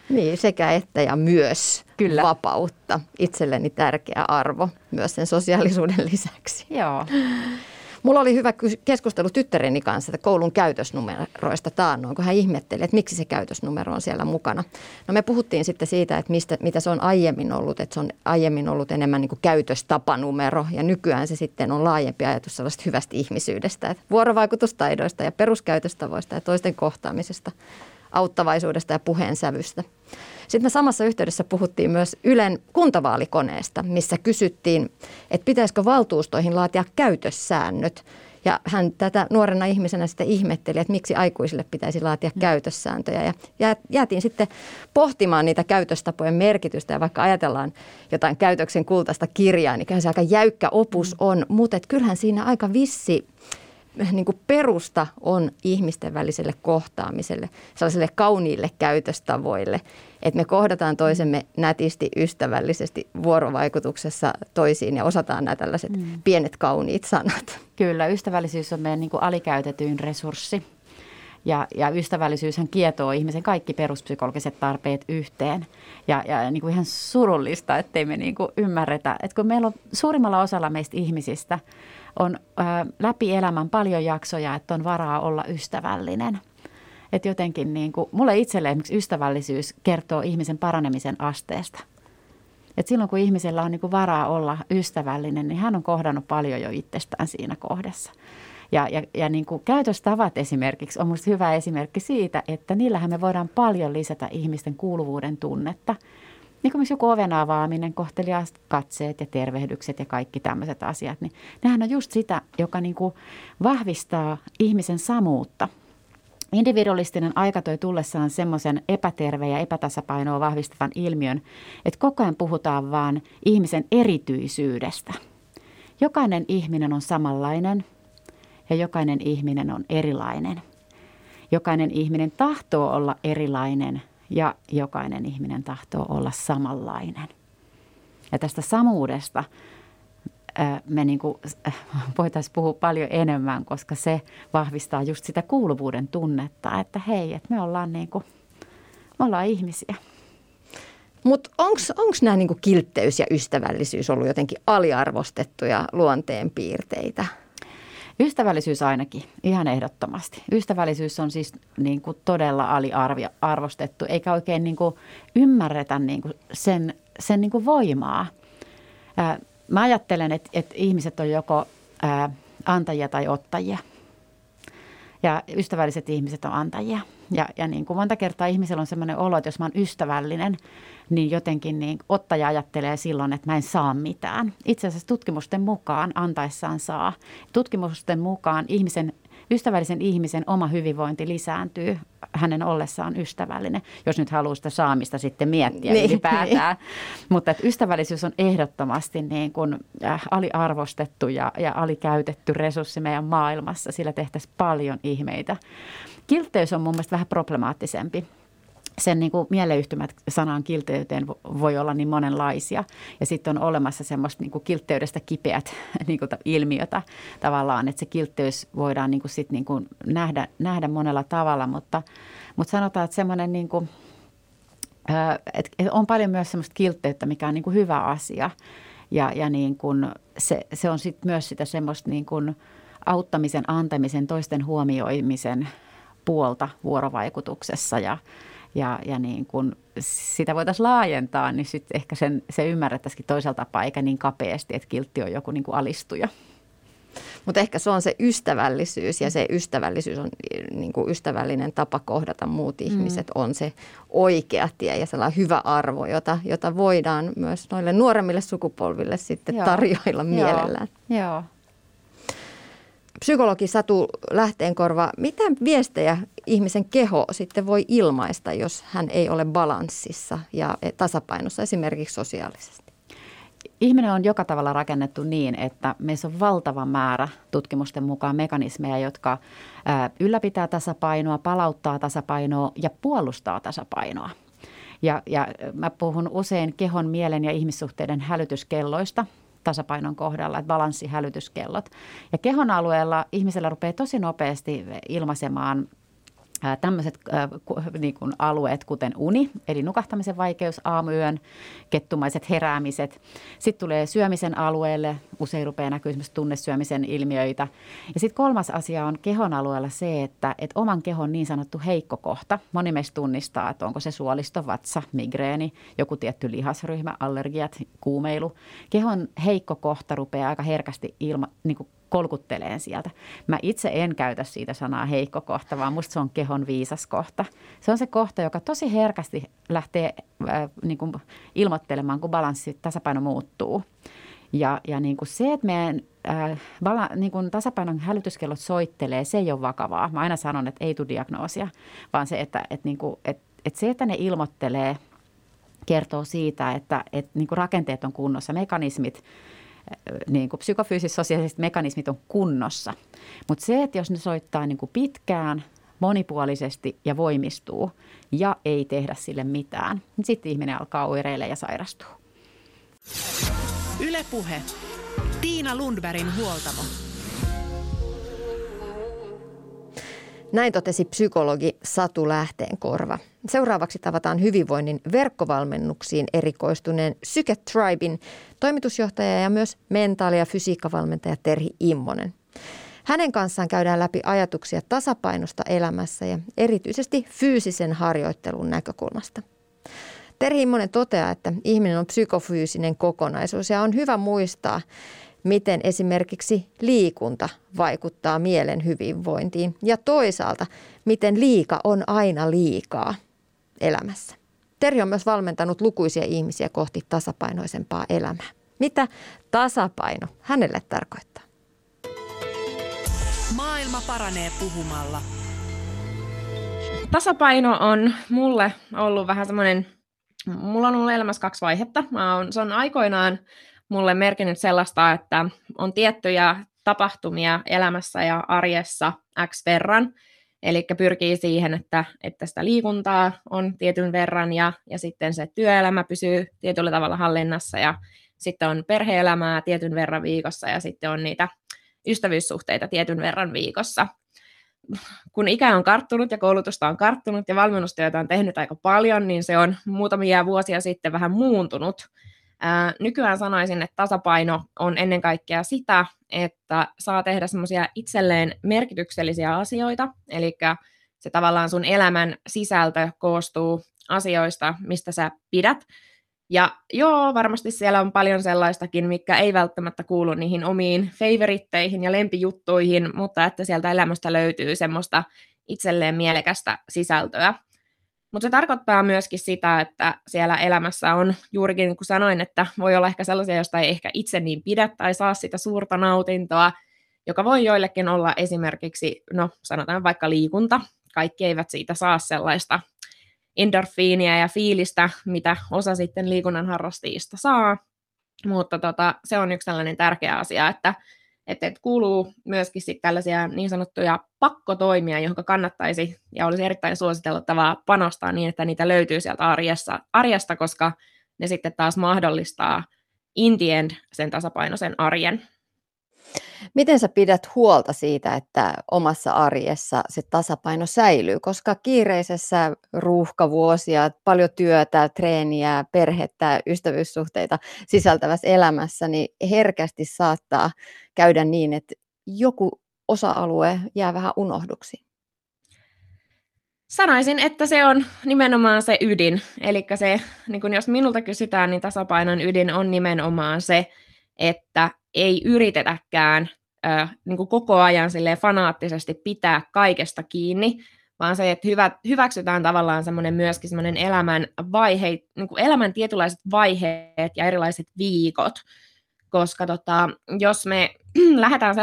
Niin, sekä että ja myös kyllä. Vapautta. Itselleni tärkeä arvo myös sen sosiaalisuuden lisäksi. Joo. Mulla oli hyvä keskustelu tyttäreni kanssa koulun käytösnumeroista taannoin, kun hän ihmetteli, että miksi se käytösnumero on siellä mukana. No me puhuttiin sitten siitä, että mitä se on aiemmin ollut, että se on aiemmin ollut enemmän niin kuin käytöstapanumero ja nykyään se sitten on laajempi ajatus sellaisesta hyvästä ihmisyydestä, että vuorovaikutustaidoista ja peruskäytöstavoista ja toisten kohtaamisesta. Auttavaisuudesta ja puheensävystä. Sitten me samassa yhteydessä puhuttiin myös Ylen kuntavaalikoneesta, missä kysyttiin, että pitäisikö valtuustoihin laatia käytössäännöt. Ja hän tätä nuorena ihmisenä sitten ihmetteli, että miksi aikuisille pitäisi laatia käytössääntöjä. Ja jäätiin sitten pohtimaan niitä käytöstapojen merkitystä ja vaikka ajatellaan jotain käytöksen kultaista kirjaa, niin kyllähän se aika jäykkä opus on, mutta kyllähän siinä aika vissi niin kuin perusta on ihmisten väliselle kohtaamiselle, sellaiselle kauniille käytöstavoille, että me kohdataan toisemme nätisti, ystävällisesti vuorovaikutuksessa toisiin ja osataan nämä tällaiset pienet kauniit sanat. Kyllä, ystävällisyys on meidän niin kuin alikäytetyin resurssi ja ystävällisyyshän kietoo ihmisen kaikki peruspsykologiset tarpeet yhteen ja niin kuin ihan surullista, ettei me niin kuin ymmärretä, että kun meillä on suurimmalla osalla meistä ihmisistä on läpi elämän paljon jaksoja, että on varaa olla ystävällinen. Että jotenkin niin kuin, mulle itselle esimerkiksi ystävällisyys kertoo ihmisen paranemisen asteesta. Että silloin kun ihmisellä on niin kuin varaa olla ystävällinen, niin hän on kohdannut paljon jo itsestään siinä kohdassa. Ja niin kuin käytöstavat esimerkiksi on musta hyvä esimerkki siitä, että niillähän me voidaan paljon lisätä ihmisten kuuluvuuden tunnetta. Niin kuin myös joku oven avaaminen, kohteliaat katseet ja tervehdykset ja kaikki tämmöiset asiat, niin nehän on just sitä, joka niin kuin vahvistaa ihmisen samuutta. Individualistinen aika toi tullessaan semmoisen epäterveen ja epätasapainoa vahvistavan ilmiön, että koko ajan puhutaan vaan ihmisen erityisyydestä. Jokainen ihminen on samanlainen ja jokainen ihminen on erilainen. Jokainen ihminen tahtoo olla erilainen. Ja jokainen ihminen tahtoo olla samanlainen. Ja tästä samuudesta me niinku voitaisiin puhua paljon enemmän, koska se vahvistaa just sitä kuuluvuuden tunnetta, että hei, että me ollaan ihmisiä. Mutta onko nämä niinku kiltteys ja ystävällisyys ollut jotenkin aliarvostettuja luonteenpiirteitä? Ystävällisyys ainakin, ihan ehdottomasti. Ystävällisyys on siis niinku todella aliarvostettu, eikä oikein niinku ymmärretä niinku sen niinku voimaa. Mä ajattelen, että ihmiset on joko antajia tai ottajia. Ja ystävälliset ihmiset on antajia. Ja niin kuin monta kertaa ihmisellä on sellainen olo, että jos mä oon ystävällinen, niin jotenkin niin ottaja ajattelee silloin, että mä en saa mitään. Itse asiassa tutkimusten mukaan antaessaan saa. Tutkimusten mukaan ystävällisen ihmisen oma hyvinvointi lisääntyy hänen ollessaan ystävällinen, jos nyt haluaa sitä saamista sitten miettiä ylipäätään. Mutta että ystävällisyys on ehdottomasti niin kuin aliarvostettu ja alikäytetty resurssi meidän maailmassa. Sillä tehtäisiin paljon ihmeitä. Kiltteys on mun mielestä vähän problemaattisempi. Sen niin kuin mieleyhtymät sanaan kilteyteen voi olla niin monenlaisia. Ja sitten on olemassa semmoista niin kuin kiltteydestä kipeät niin kuin ilmiötä tavallaan, että se kiltteys voidaan niin kuin sit niin kuin nähdä monella tavalla. Mutta sanotaan, että semmoinen, niin kuin, että on paljon myös semmoista kiltteyttä, mikä on niin kuin hyvä asia. Ja niin kuin se on sit myös sitä semmoista niin kuin auttamisen, antamisen, toisten huomioimisen puolta vuorovaikutuksessa ja niin kun sitä voitaisiin laajentaa, niin sitten ehkä se ymmärrettäisikin toisella tapaa, eikä niin kapeasti, että kiltti on joku niin kuin alistuja. Mutta ehkä se on se ystävällisyys, ja se ystävällisyys on niin kuin ystävällinen tapa kohdata muut ihmiset, on se oikea tie ja sellainen hyvä arvo, jota voidaan myös noille nuoremmille sukupolville sitten tarjoilla mielellään. Joo. Psykologi Satu Lähteenkorva, mitä viestejä ihmisen keho sitten voi ilmaista, jos hän ei ole balanssissa ja tasapainossa esimerkiksi sosiaalisesti? Ihminen on joka tavalla rakennettu niin, että meissä on valtava määrä tutkimusten mukaan mekanismeja, jotka ylläpitää tasapainoa, palauttaa tasapainoa ja puolustaa tasapainoa. Ja mä puhun usein kehon, mielen ja ihmissuhteiden hälytyskelloista tasapainon kohdalla, että balanssihälytyskellot. Ja kehon alueella ihmisellä rupeaa tosi nopeasti ilmaisemaan tämmöiset niin kuin alueet, kuten uni, eli nukahtamisen vaikeus, aamuyön, kettumaiset heräämiset. Sitten tulee syömisen alueelle, usein rupeaa näkyy esimerkiksi tunnesyömisen ilmiöitä. Ja sitten kolmas asia on kehon alueella se, että oman kehon niin sanottu heikko kohta. Moni meistä tunnistaa, että onko se suolisto, vatsa, migreeni, joku tietty lihasryhmä, allergiat, kuumeilu. Kehon heikko kohta rupeaa aika herkästi niin kuin kolkutteleen sieltä. Mä itse en käytä siitä sanaa heikko kohta, vaan musta se on kehon viisas kohta. Se on se kohta, joka tosi herkästi lähtee niin kuin ilmoittelemaan, kun balanssi, tasapaino muuttuu. Ja niin kuin se, että meidän niin kuin tasapainon hälytyskellot soittelee, se ei ole vakavaa. Mä aina sanon, että ei tule diagnoosia, vaan se, että se, että ne ilmoittelee, kertoo siitä, että niin kuin rakenteet on kunnossa, mekanismit, niin kuin psykofyysiset, sosiaaliset mekanismit on kunnossa. Mutta se, että jos ne soittaa niin kuin pitkään, monipuolisesti ja voimistuu ja ei tehdä sille mitään, niin sitten ihminen alkaa oireilla ja sairastuu. Yle Puhe. Tiina Lundbergin huoltamo. Näin totesi psykologi Satu Lähteenkorva. Seuraavaksi tavataan hyvinvoinnin verkkovalmennuksiin erikoistuneen Syke Triben toimitusjohtaja ja myös mentaali- ja fysiikkavalmentaja Terhi Immonen. Hänen kanssaan käydään läpi ajatuksia tasapainosta elämässä ja erityisesti fyysisen harjoittelun näkökulmasta. Terhi Immonen toteaa, että ihminen on psykofyysinen kokonaisuus ja on hyvä muistaa, miten esimerkiksi liikunta vaikuttaa mielen hyvinvointiin ja toisaalta, miten liika on aina liikaa elämässä. Terhi on myös valmentanut lukuisia ihmisiä kohti tasapainoisempaa elämää. Mitä tasapaino hänelle tarkoittaa? Maailma paranee puhumalla. Tasapaino on mulle ollut vähän semmoinen, mulla on ollut elämässä 2 vaihetta. Se on aikoinaan mulle merkinnyt sellaista, että on tiettyjä tapahtumia elämässä ja arjessa X verran. Eli pyrkii siihen, että sitä liikuntaa on tietyn verran ja sitten se työelämä pysyy tietyllä tavalla hallinnassa ja sitten on perhe-elämää tietyn verran viikossa ja sitten on niitä ystävyyssuhteita tietyn verran viikossa. Kun ikä on karttunut ja koulutusta on karttunut ja valmennustyötä on tehnyt aika paljon, niin se on muutamia vuosia sitten vähän muuntunut. Nykyään sanoisin, että tasapaino on ennen kaikkea sitä, että saa tehdä semmoisia itselleen merkityksellisiä asioita, eli se tavallaan sun elämän sisältö koostuu asioista, mistä sä pidät. Ja joo, varmasti siellä on paljon sellaistakin, mikä ei välttämättä kuulu niihin omiin favoritteihin ja lempijuttuihin, mutta että sieltä elämästä löytyy semmoista itselleen mielekästä sisältöä. Mutta se tarkoittaa myöskin sitä, että siellä elämässä on juurikin, niin kuin sanoin, että voi olla ehkä sellaisia, joista ei ehkä itse niin pidä tai saa sitä suurta nautintoa, joka voi joillekin olla esimerkiksi, no sanotaan vaikka liikunta. Kaikki eivät siitä saa sellaista endorfiinia ja fiilistä, mitä osa sitten liikunnan harrastajista saa, mutta se on yksi sellainen tärkeä asia, että kuuluu myöskin sit tällaisia niin sanottuja pakkotoimia, johon kannattaisi ja olisi erittäin suositeltavaa panostaa niin, että niitä löytyy sieltä arjesta, koska ne sitten taas mahdollistaa in the end sen tasapainoisen arjen. Miten sä pidät huolta siitä, että omassa arjessa se tasapaino säilyy, koska kiireisessä ruuhkavuosia, paljon työtä, treeniä, perhettä, ystävyyssuhteita sisältävässä elämässä, niin herkästi saattaa käydä niin, että joku osa-alue jää vähän unohduksiin? Sanoisin, että se on nimenomaan se ydin, eli se, niin kun jos minulta kysytään, niin tasapainon ydin on nimenomaan se, että ei yritetäkään niin kuin koko ajan fanaattisesti pitää kaikesta kiinni, vaan se, että hyväksytään tavallaan myöskin semmoinen elämän tietynlaiset vaiheet ja erilaiset viikot, koska jos me lähdetään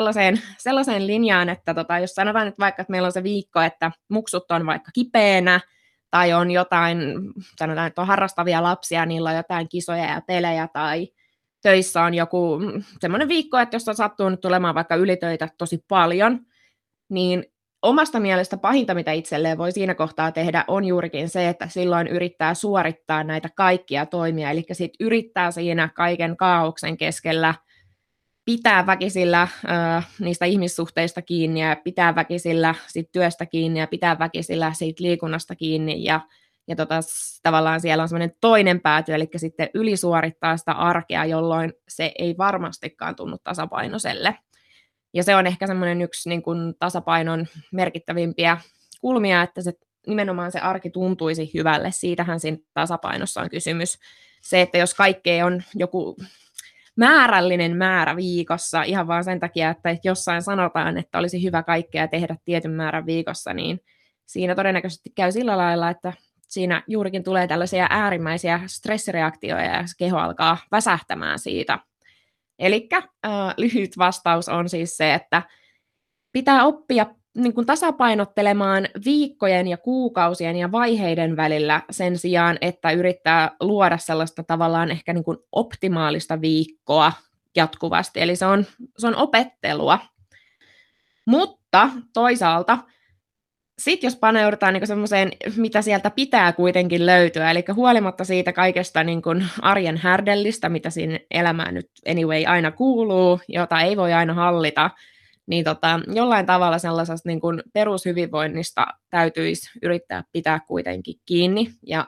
sellaiseen linjaan, että jos sanotaan nyt vaikka, että meillä on se viikko, että muksut on vaikka kipeänä, tai on jotain, sanotaan, että on harrastavia lapsia, niillä on jotain kisoja ja pelejä, tai töissä on joku semmoinen viikko, että jos on sattunut tulemaan vaikka ylitöitä tosi paljon, niin omasta mielestä pahinta, mitä itselleen voi siinä kohtaa tehdä, on juurikin se, että silloin yrittää suorittaa näitä kaikkia toimia, eli sit yrittää siinä kaiken kaaoksen keskellä pitää väkisillä niistä ihmissuhteista kiinni ja pitää väkisillä sit työstä kiinni ja pitää väkisillä siitä liikunnasta kiinni ja tavallaan siellä on semmoinen toinen pääty, eli sitten ylisuorittaa sitä arkea, jolloin se ei varmastikaan tunnu tasapainoiselle. Ja se on ehkä semmoinen yksi niin kuin tasapainon merkittävimpiä kulmia, että se, nimenomaan se arki tuntuisi hyvälle. Siitähän siinä tasapainossa on kysymys. Se, että jos kaikkea on joku määrällinen määrä viikossa, ihan vaan sen takia, että jossain sanotaan, että olisi hyvä kaikkea tehdä tietyn määrän viikossa, niin siinä todennäköisesti käy sillä lailla, että siinä juurikin tulee tällaisia äärimmäisiä stressireaktioja ja keho alkaa väsähtämään siitä. Eli lyhyt vastaus on siis se, että pitää oppia niin kuin tasapainottelemaan viikkojen ja kuukausien ja vaiheiden välillä sen sijaan, että yrittää luoda sellaista tavallaan ehkä niin kuin optimaalista viikkoa jatkuvasti. Eli se on opettelua. Mutta toisaalta sitten jos paneudutaan niin semmoiseen, mitä sieltä pitää kuitenkin löytyä, eli huolimatta siitä kaikesta niin kuin arjen härdellistä, mitä siinä elämään nyt anyway aina kuuluu, jota ei voi aina hallita, niin jollain tavalla sellaisesta niin kuin perushyvinvoinnista täytyisi yrittää pitää kuitenkin kiinni, ja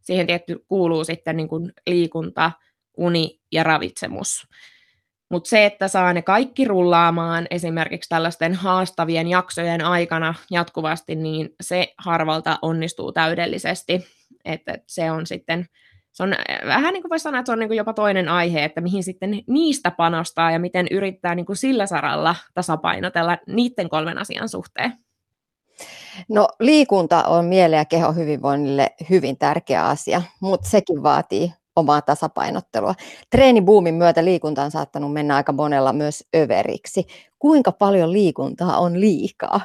siihen tietty kuuluu sitten niin kuin liikunta, uni ja ravitsemus. Mutta se, että saa ne kaikki rullaamaan esimerkiksi tällaisten haastavien jaksojen aikana jatkuvasti, niin se harvalta onnistuu täydellisesti. Että se on vähän niin kuin voisi sanoa, että se on niin kuin jopa toinen aihe, että mihin sitten niistä panostaa ja miten yrittää niin kuin sillä saralla tasapainotella niiden kolmen asian suhteen. No liikunta on mielen ja kehon hyvinvoinnille hyvin tärkeä asia, mutta sekin vaatii omaa tasapainottelua. Treenibuumin myötä liikunta on saattanut mennä aika monella myös överiksi. Kuinka paljon liikuntaa on liikaa?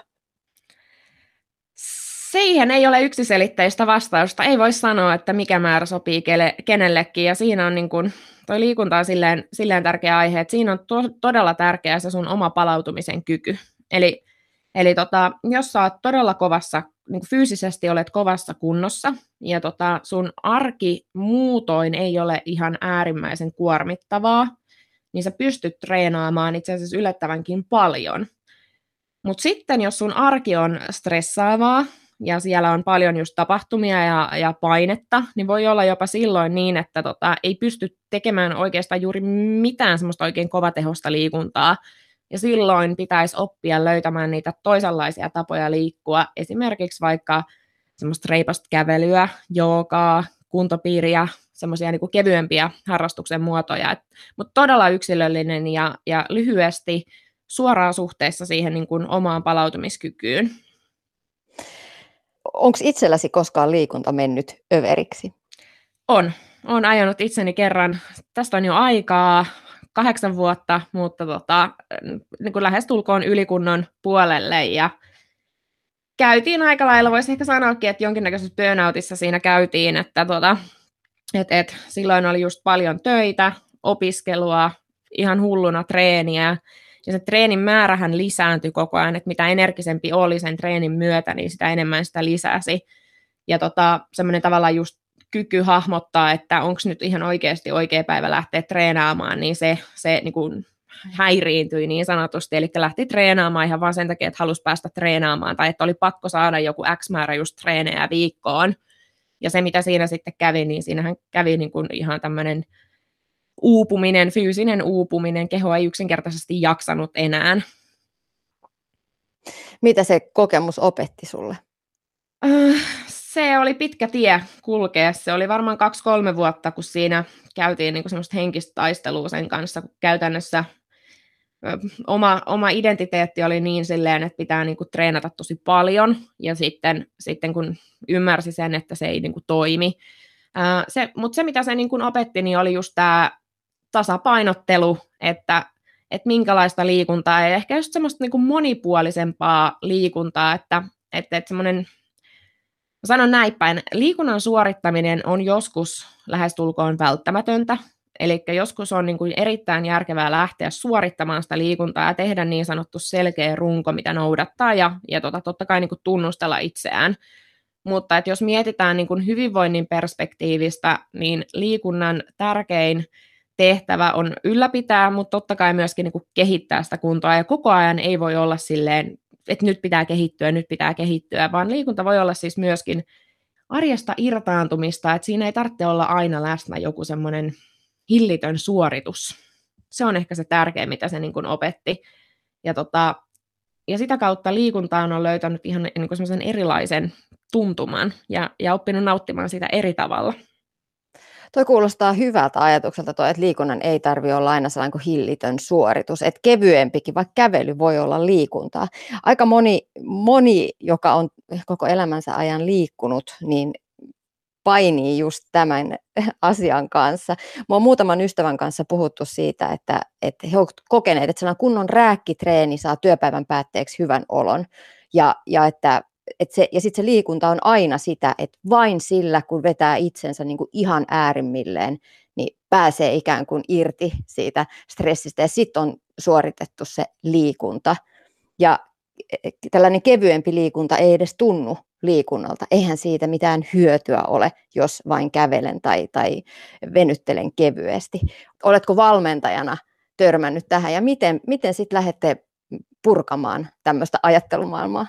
Siihen ei ole yksiselitteistä vastausta. Ei voi sanoa, että mikä määrä sopii kenellekin. Ja siinä on niin kuin, toi liikunta on silleen tärkeä aihe, että siinä on todella tärkeää se sun oma palautumisen kyky. Eli Eli jos sä oot todella kovassa, niin fyysisesti olet kovassa kunnossa ja sun arki muutoin ei ole ihan äärimmäisen kuormittavaa, niin sä pystyt treenaamaan itse asiassa yllättävänkin paljon. Mutta sitten jos sun arki on stressaavaa ja siellä on paljon just tapahtumia ja painetta, niin voi olla jopa silloin niin, että ei pysty tekemään oikeastaan juuri mitään semmoista oikein kovatehosta liikuntaa. Ja silloin pitäisi oppia löytämään niitä toisenlaisia tapoja liikkua, esimerkiksi vaikka semmoista reipasta kävelyä, joogaa, kuntopiiriä, semmoisia niin kuin kevyempiä harrastuksen muotoja. Mutta todella yksilöllinen ja lyhyesti suoraan suhteessa siihen niin kuin omaan palautumiskykyyn. Onko itselläsi koskaan liikunta mennyt överiksi? On. Olen ajanut itseni kerran. Tästä on jo aikaa. 8 vuotta, mutta niin kuin lähestulkoon ylikunnon puolelle ja käytiin aika lailla, voisi ehkä sanoakin, että jonkinnäköisessä burnoutissa siinä käytiin, että silloin oli just paljon töitä, opiskelua, ihan hulluna treeniä ja se treenin määrähän lisääntyi koko ajan, että mitä energisempi oli sen treenin myötä, niin sitä enemmän sitä lisäsi ja semmoinen tavallaan just kyky hahmottaa, että onko nyt ihan oikeasti oikea päivä lähteä treenaamaan, niin se niin kuin häiriintyi niin sanotusti, eli lähti treenaamaan ihan vaan sen takia, että halusi päästä treenaamaan, tai että oli pakko saada joku X määrä just treenejä viikkoon, ja se mitä siinä sitten kävi, niin siinähän kävi niin kuin ihan tämmöinen uupuminen, fyysinen uupuminen, keho ei yksinkertaisesti jaksanut enää. Mitä se kokemus opetti sulle? Se oli pitkä tie kulkea. Se oli varmaan 2-3 vuotta, kun siinä käytiin niin kuin semmoista henkistä taistelua sen kanssa, kun käytännössä oma identiteetti oli niin silleen, että pitää niin kuin treenata tosi paljon, ja sitten kun ymmärsi sen, että se ei niin kuin toimi. Mutta se, mitä se niin kuin opetti, niin oli just tämä tasapainottelu, että minkälaista liikuntaa, ja ehkä just semmoista niin kuin monipuolisempaa liikuntaa, että semmoinen... Sanon näin päin, liikunnan suorittaminen on joskus lähestulkoon välttämätöntä, eli joskus on niin kuin erittäin järkevää lähteä suorittamaan sitä liikuntaa ja tehdä niin sanottu selkeä runko, mitä noudattaa ja totta kai niin kuin tunnustella itseään, mutta että jos mietitään niin kuin hyvinvoinnin perspektiivistä, niin liikunnan tärkein tehtävä on ylläpitää, mutta totta kai myöskin niin kuin kehittää sitä kuntoa ja koko ajan ei voi olla silleen, että nyt pitää kehittyä, vaan liikunta voi olla siis myöskin arjesta irtaantumista, että siinä ei tarvitse olla aina läsnä joku semmoinen hillitön suoritus. Se on ehkä se tärkein, mitä se niin kuin opetti. Ja sitä kautta liikuntaan on löytänyt ihan niin kuin semmoisen erilaisen tuntuman ja oppinut nauttimaan sitä eri tavalla. Tuo kuulostaa hyvältä ajatukselta, että liikunnan ei tarvitse olla aina sellainen kuin hillitön suoritus, että kevyempikin, vaikka kävely voi olla liikuntaa. Aika moni, joka on koko elämänsä ajan liikkunut, niin painii just tämän asian kanssa. Mä oon muutaman ystävän kanssa puhuttu siitä, että he ovat kokeneet, että sellainen kunnon rääkkitreeni saa työpäivän päätteeksi hyvän olon ja sitten se liikunta on aina sitä, että vain sillä, kun vetää itsensä niin kuin ihan äärimmilleen, niin pääsee ikään kuin irti siitä stressistä. Ja sitten on suoritettu se liikunta. Ja tällainen kevyempi liikunta ei edes tunnu liikunnalta. Eihän siitä mitään hyötyä ole, jos vain kävelen tai venyttelen kevyesti. Oletko valmentajana törmännyt tähän? Ja miten sitten lähdette purkamaan tämmöistä ajattelumaailmaa?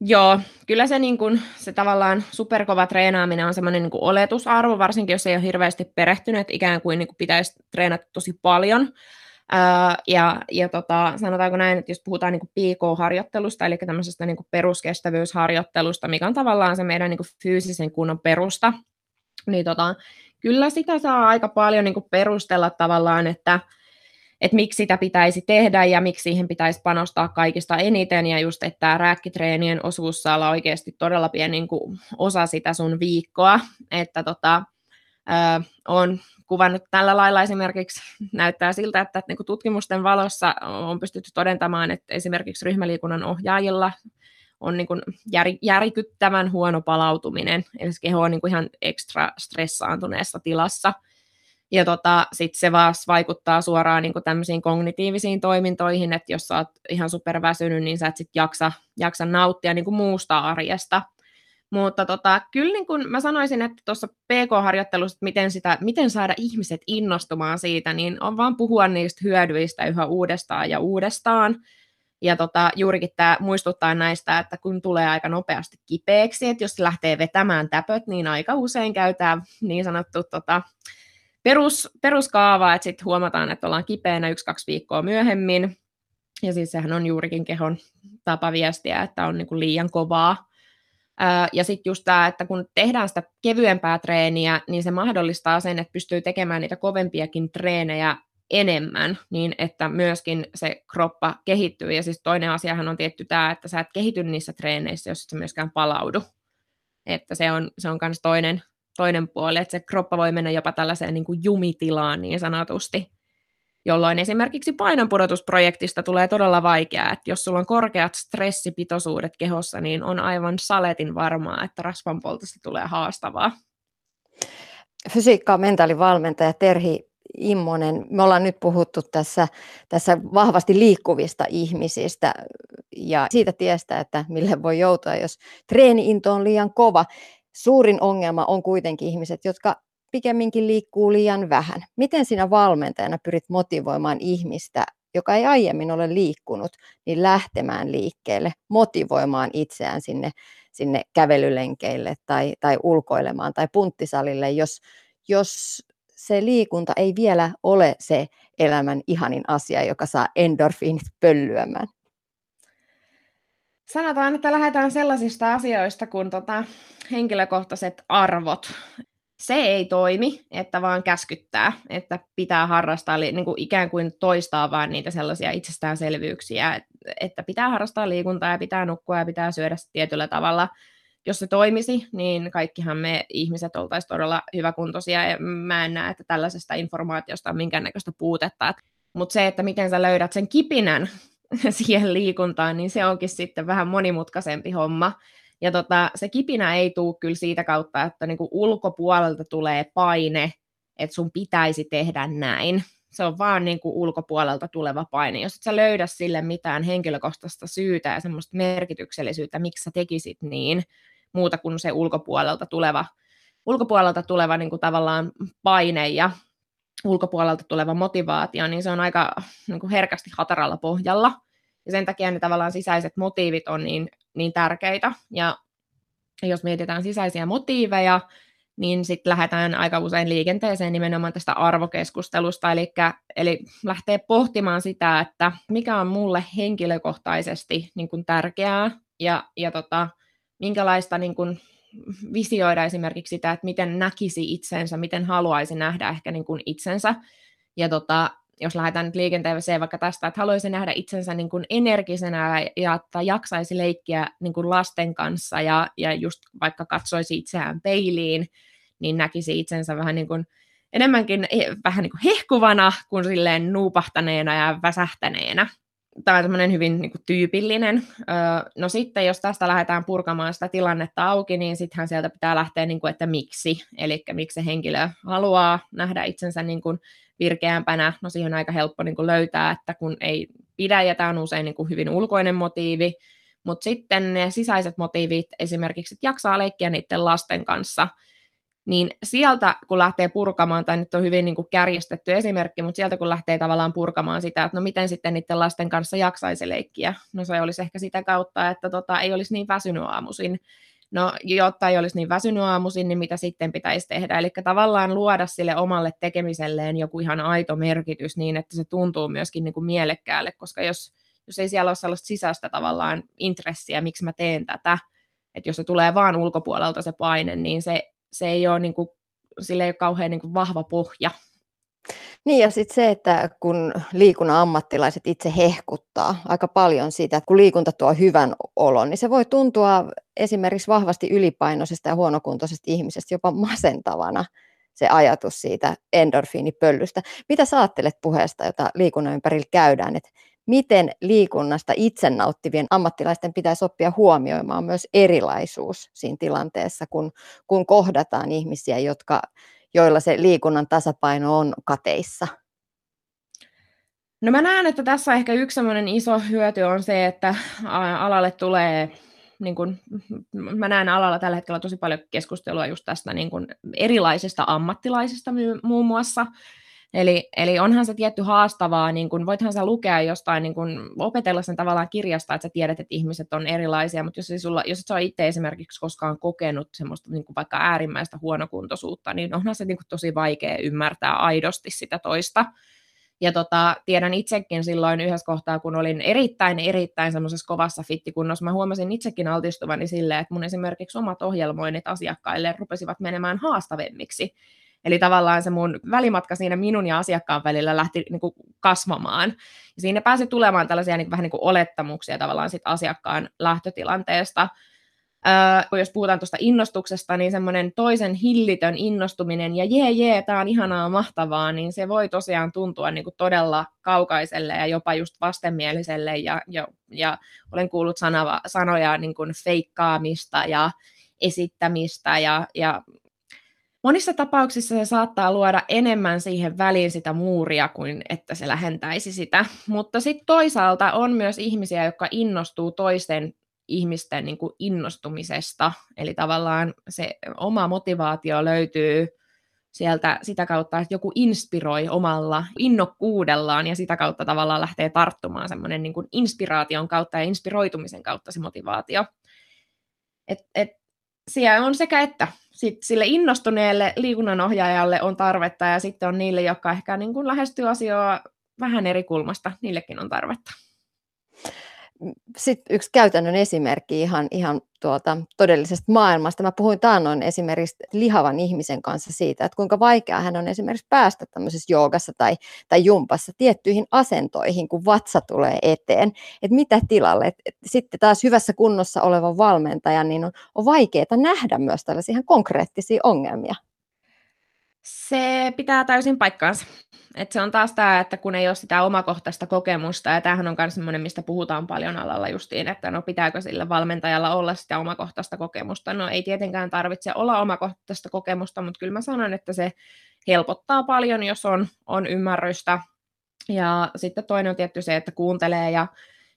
Joo, kyllä se, niin kun, se tavallaan superkova treenaaminen on semmoinen niin kun oletusarvo, varsinkin jos ei ole hirveästi perehtynyt, että ikään kuin, pitäisi treenata tosi paljon. Sanotaanko näin, että jos puhutaan niin kun PK-harjoittelusta, eli tämmöisestä niin kun peruskestävyysharjoittelusta, mikä on tavallaan se meidän niin kun fyysisen kunnon perusta, niin kyllä sitä saa aika paljon niin kun perustella tavallaan, että miksi sitä pitäisi tehdä ja miksi siihen pitäisi panostaa kaikista eniten. Ja just, että tämä rääkkitreenien osuus saa olla oikeasti todella pieni niin kuin osa sitä sun viikkoa. Että on kuvannut tällä lailla esimerkiksi, näyttää siltä, että niin kuin tutkimusten valossa on pystytty todentamaan, että esimerkiksi ryhmäliikunnan ohjaajilla on niin kuin järkyttävän huono palautuminen. Eli keho on niin kuin ihan ekstra stressaantuneessa tilassa. Ja sitten se vaan vaikuttaa suoraan niin kuin tämmöisiin kognitiivisiin toimintoihin, että jos sä oot ihan superväsynyt, niin sä et sitten jaksa nauttia niin kuin muusta arjesta. Mutta kyllä niin kuin mä sanoisin, että tuossa PK-harjoittelussa, miten saada ihmiset innostumaan siitä, niin on vaan puhua niistä hyödyistä yhä uudestaan ja uudestaan. Ja juurikin tämä muistuttaa näistä, että kun tulee aika nopeasti kipeäksi, että jos lähtee vetämään täpöt, niin aika usein käytetään niin sanottu peruskaava, että sitten huomataan, että ollaan kipeänä 1-2 viikkoa myöhemmin. Ja siis sehän on juurikin kehon tapa viestiä, että on niinku liian kovaa. Ja sitten just tämä, että kun tehdään sitä kevyempää treeniä, niin se mahdollistaa sen, että pystyy tekemään niitä kovempiakin treenejä enemmän, niin että myöskin se kroppa kehittyy. Ja siis toinen asiahan on tietty tämä, että sä et kehity niissä treeneissä, jos et sä myöskään palaudu. Että se on myös toinen puoli, että se kroppa voi mennä jopa tällaiseen niin kuin jumitilaan niin sanotusti, jolloin esimerkiksi painonpudotusprojektista tulee todella vaikeaa, että jos sulla on korkeat stressipitoisuudet kehossa, niin on aivan saletin varmaa, että rasvanpoltosta tulee haastavaa. Fysiikka- ja mentaalivalmentaja Terhi Immonen, me ollaan nyt puhuttu tässä vahvasti liikkuvista ihmisistä ja siitä tiestä, että mille voi joutua, jos treeni-into on liian kova. Suurin ongelma on kuitenkin ihmiset, jotka pikemminkin liikkuu liian vähän. Miten sinä valmentajana pyrit motivoimaan ihmistä, joka ei aiemmin ole liikkunut, niin lähtemään liikkeelle, motivoimaan itseään sinne kävelylenkeille tai ulkoilemaan tai punttisalille, jos se liikunta ei vielä ole se elämän ihanin asia, joka saa endorfiinit pöllyämään? Sanotaan, että lähdetään sellaisista asioista kuin henkilökohtaiset arvot. Se ei toimi, että vaan käskyttää, että pitää harrastaa, eli niin kuin ikään kuin toistaa vaan niitä sellaisia itsestäänselvyyksiä, että pitää harrastaa liikuntaa ja pitää nukkua ja pitää syödä tietyllä tavalla. Jos se toimisi, niin kaikkihan me ihmiset oltaisiin todella hyväkuntoisia ja mä en näe, että tällaisesta informaatiosta on minkäännäköistä puutetta. Mutta se, että miten sä löydät sen kipinän siihen liikuntaan, niin se onkin sitten vähän monimutkaisempi homma. Ja se kipinä ei tule kyllä siitä kautta, että niinku ulkopuolelta tulee paine, että sun pitäisi tehdä näin. Se on vaan niinku ulkopuolelta tuleva paine. Jos et sä löydä sille mitään henkilökohtaista syytä ja semmoista merkityksellisyyttä, miksi sä tekisit niin, muuta kuin se ulkopuolelta tuleva niinku tavallaan paine ja ulkopuolelta tuleva motivaatio, niin se on aika niinku herkästi hataralla pohjalla. Ja sen takia ne tavallaan sisäiset motiivit on niin tärkeitä. Ja jos mietitään sisäisiä motiiveja, niin sitten lähdetään aika usein liikenteeseen nimenomaan tästä arvokeskustelusta. Eli lähtee pohtimaan sitä, että mikä on mulle henkilökohtaisesti niin kun tärkeää ja minkälaista niin kun visioida esimerkiksi sitä, että miten näkisi itsensä, miten haluaisi nähdä ehkä niin kun itsensä. Ja jos lähdetään nyt liikenteeseen vaikka tästä, että haluaisi nähdä itsensä niin kuin energisenä ja että jaksaisi leikkiä niin kuin lasten kanssa ja just vaikka katsoisi itseään peiliin, niin näkisi itsensä vähän niin kuin enemmänkin vähän niin kuin hehkuvana kuin silleen nuupahtaneena ja väsähtäneenä. Tämä on tämmöinen hyvin niin kuin tyypillinen. No sitten, jos tästä lähdetään purkamaan sitä tilannetta auki, niin sittenhän sieltä pitää lähteä, niin kuin, että miksi. Eli miksi se henkilö haluaa nähdä itsensä niin kuin virkeämpänä. No siihen on aika helppo niin kuin löytää, että kun ei pidä, ja tämä on usein niin kuin hyvin ulkoinen motiivi. Mutta sitten ne sisäiset motiivit, esimerkiksi että jaksaa leikkiä niiden lasten kanssa, niin sieltä kun lähtee purkamaan, tai nyt on hyvin niin kuin kärjestetty esimerkki, mutta sieltä kun lähtee tavallaan purkamaan sitä, että no miten sitten niiden lasten kanssa jaksaisi leikkiä. No se olisi ehkä sitä kautta, että ei olisi niin väsynyt aamuisin. No jotta ei olisi niin väsynyt aamuisin, niin mitä sitten pitäisi tehdä? Eli tavallaan luoda sille omalle tekemiselleen joku ihan aito merkitys niin, että se tuntuu myöskin niin kuin mielekkäälle, koska jos ei siellä ole sellaista sisäistä tavallaan intressiä, miksi mä teen tätä, että jos se tulee vaan ulkopuolelta se paine, niin se ei ole, niin kuin, sille ei ole kauhean niin kuin vahva pohja. Niin ja sitten se, että kun liikunnan ammattilaiset itse hehkuttaa aika paljon siitä, että kun liikunta tuo hyvän olon, niin se voi tuntua esimerkiksi vahvasti ylipainoisesta ja huonokuntoisesta ihmisestä jopa masentavana se ajatus siitä endorfiinipöllystä. Mitä sä ajattelet puheesta, jota liikunnan ympärillä käydään, että miten liikunnasta itse nauttivien ammattilaisten pitäisi oppia huomioimaan myös erilaisuus siinä tilanteessa, kun kohdataan ihmisiä, jotka joilla se liikunnan tasapaino on kateissa? No mä näen, että tässä ehkä yksi semmoinen iso hyöty on se, että alalle tulee, niin kun, mä näen alalla tällä hetkellä tosi paljon keskustelua just tästä niin kun erilaisista ammattilaisista muun muassa. Eli onhan se tietty haastavaa, niin kun voithan sä lukea jostain, niin kun opetella sen tavallaan kirjasta, että sä tiedät, että ihmiset on erilaisia, mutta jos et sä ole itse esimerkiksi koskaan kokenut semmoista niin kun vaikka äärimmäistä huonokuntoisuutta, niin onhan se niin kun tosi vaikea ymmärtää aidosti sitä toista. Ja tiedän itsekin silloin yhdessä kohtaa, kun olin erittäin semmoisessa kovassa fittikunnossa, mä huomasin itsekin altistuvani silleen, että mun esimerkiksi omat ohjelmoinnit asiakkaille rupesivat menemään haastavemmiksi. Eli tavallaan se mun välimatka siinä minun ja asiakkaan välillä lähti niin kuin kasvamaan. Ja siinä pääsi tulemaan tällaisia niin kuin, vähän niin kuin olettamuksia tavallaan sit asiakkaan lähtötilanteesta. Jos puhutaan tuosta innostuksesta, niin semmoinen toisen hillitön innostuminen ja jee, tää on ihanaa, mahtavaa, niin se voi tosiaan tuntua niin kuin todella kaukaiselle ja jopa just vastenmieliselle. Ja olen kuullut sanoja niin kuin feikkaamista ja esittämistä ja monissa tapauksissa se saattaa luoda enemmän siihen väliin sitä muuria kuin että se lähentäisi sitä, mutta sitten toisaalta on myös ihmisiä, jotka innostuu toisten ihmisten niin kuin innostumisesta, eli tavallaan se oma motivaatio löytyy sieltä sitä kautta, että joku inspiroi omalla innokkuudellaan ja sitä kautta tavallaan lähtee tarttumaan semmoinen niin kuin inspiraation kautta ja inspiroitumisen kautta se motivaatio. Siellä on sekä että. Sitten sille innostuneelle liikunnanohjaajalle on tarvetta ja sitten on niille, jotka ehkä niin kuin lähestyy asiaa vähän eri kulmasta, niillekin on tarvetta. Sitten yksi käytännön esimerkki ihan todellisesta maailmasta. Mä puhuin taannoin esimerkiksi lihavan ihmisen kanssa siitä, että kuinka vaikeaa hän on esimerkiksi päästä tämmöisessä joogassa tai jumpassa tiettyihin asentoihin, kun vatsa tulee eteen. Että mitä tilalle? Et sitten taas hyvässä kunnossa olevan valmentajan niin on vaikeaa nähdä myös tällaisia ihan konkreettisia ongelmia. Se pitää täysin paikkaansa. Et se on taas tämä, että kun ei ole sitä omakohtaista kokemusta, ja tämähän on myös semmoinen, mistä puhutaan paljon alalla justiin, että no pitääkö sillä valmentajalla olla sitä omakohtaista kokemusta. No ei tietenkään tarvitse olla omakohtaista kokemusta, mutta kyllä mä sanon, että se helpottaa paljon, jos on ymmärrystä. Ja sitten toinen on tietty se, että kuuntelee, ja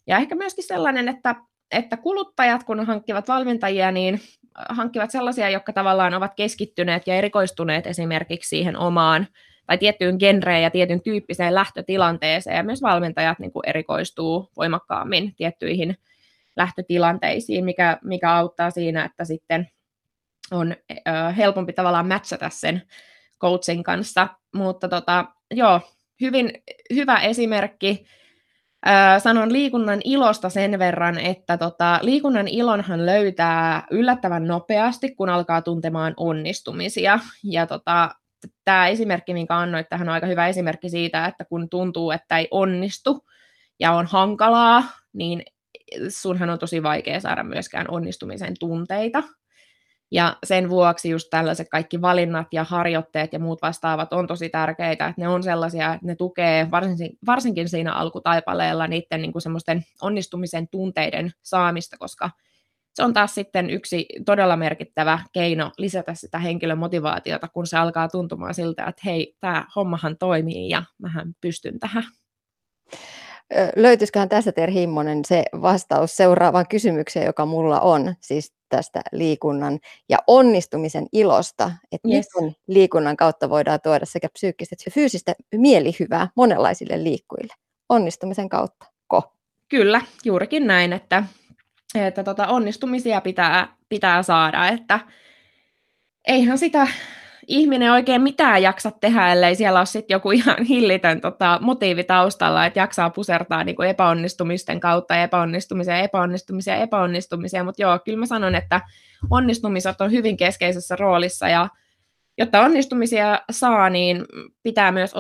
ehkä myöskin sellainen, että kuluttajat, kun hankkivat valmentajia, niin hankkivat sellaisia, jotka tavallaan ovat keskittyneet ja erikoistuneet esimerkiksi siihen omaan tai tiettyyn genreen ja tietyn tyyppiseen lähtötilanteeseen, ja myös valmentajat niin kuin erikoistuu voimakkaammin tiettyihin lähtötilanteisiin, mikä auttaa siinä, että sitten on helpompi tavallaan matchata sen coachin kanssa, mutta hyvin hyvä esimerkki. Sanon liikunnan ilosta sen verran, että liikunnan ilonhan löytää yllättävän nopeasti, kun alkaa tuntemaan onnistumisia. Ja tämä esimerkki, minkä annoit, tähän on aika hyvä esimerkki siitä, että kun tuntuu, että ei onnistu ja on hankalaa, niin sunhan on tosi vaikea saada myöskään onnistumisen tunteita. Ja sen vuoksi just tällaiset kaikki valinnat ja harjoitteet ja muut vastaavat on tosi tärkeitä, että ne on sellaisia, että ne tukee varsinkin siinä alkutaipaleella niiden niin kuin semmoisten onnistumisen tunteiden saamista, koska se on taas sitten yksi todella merkittävä keino lisätä sitä henkilön motivaatiota, kun se alkaa tuntumaan siltä, että hei, tämä hommahan toimii ja mähän pystyn tähän. Löytyisiköhän tässä, Terhi Immonen, se vastaus seuraavaan kysymykseen, joka mulla on, siis tästä liikunnan ja onnistumisen ilosta, että miten liikunnan kautta voidaan tuoda sekä psyykkistä että fyysistä mielihyvää monenlaisille liikkujille onnistumisen kautta, ko? Kyllä, juurikin näin, että onnistumisia pitää saada, että eihän sitä ihminen oikein mitään jaksa tehdä, ellei siellä ole sitten joku ihan hillitön motiivi taustalla, että jaksaa pusertaa niin kuin epäonnistumisten kautta epäonnistumisia, mutta joo, kyllä mä sanon, että onnistumiset on hyvin keskeisessä roolissa, ja jotta onnistumisia saa, niin pitää myös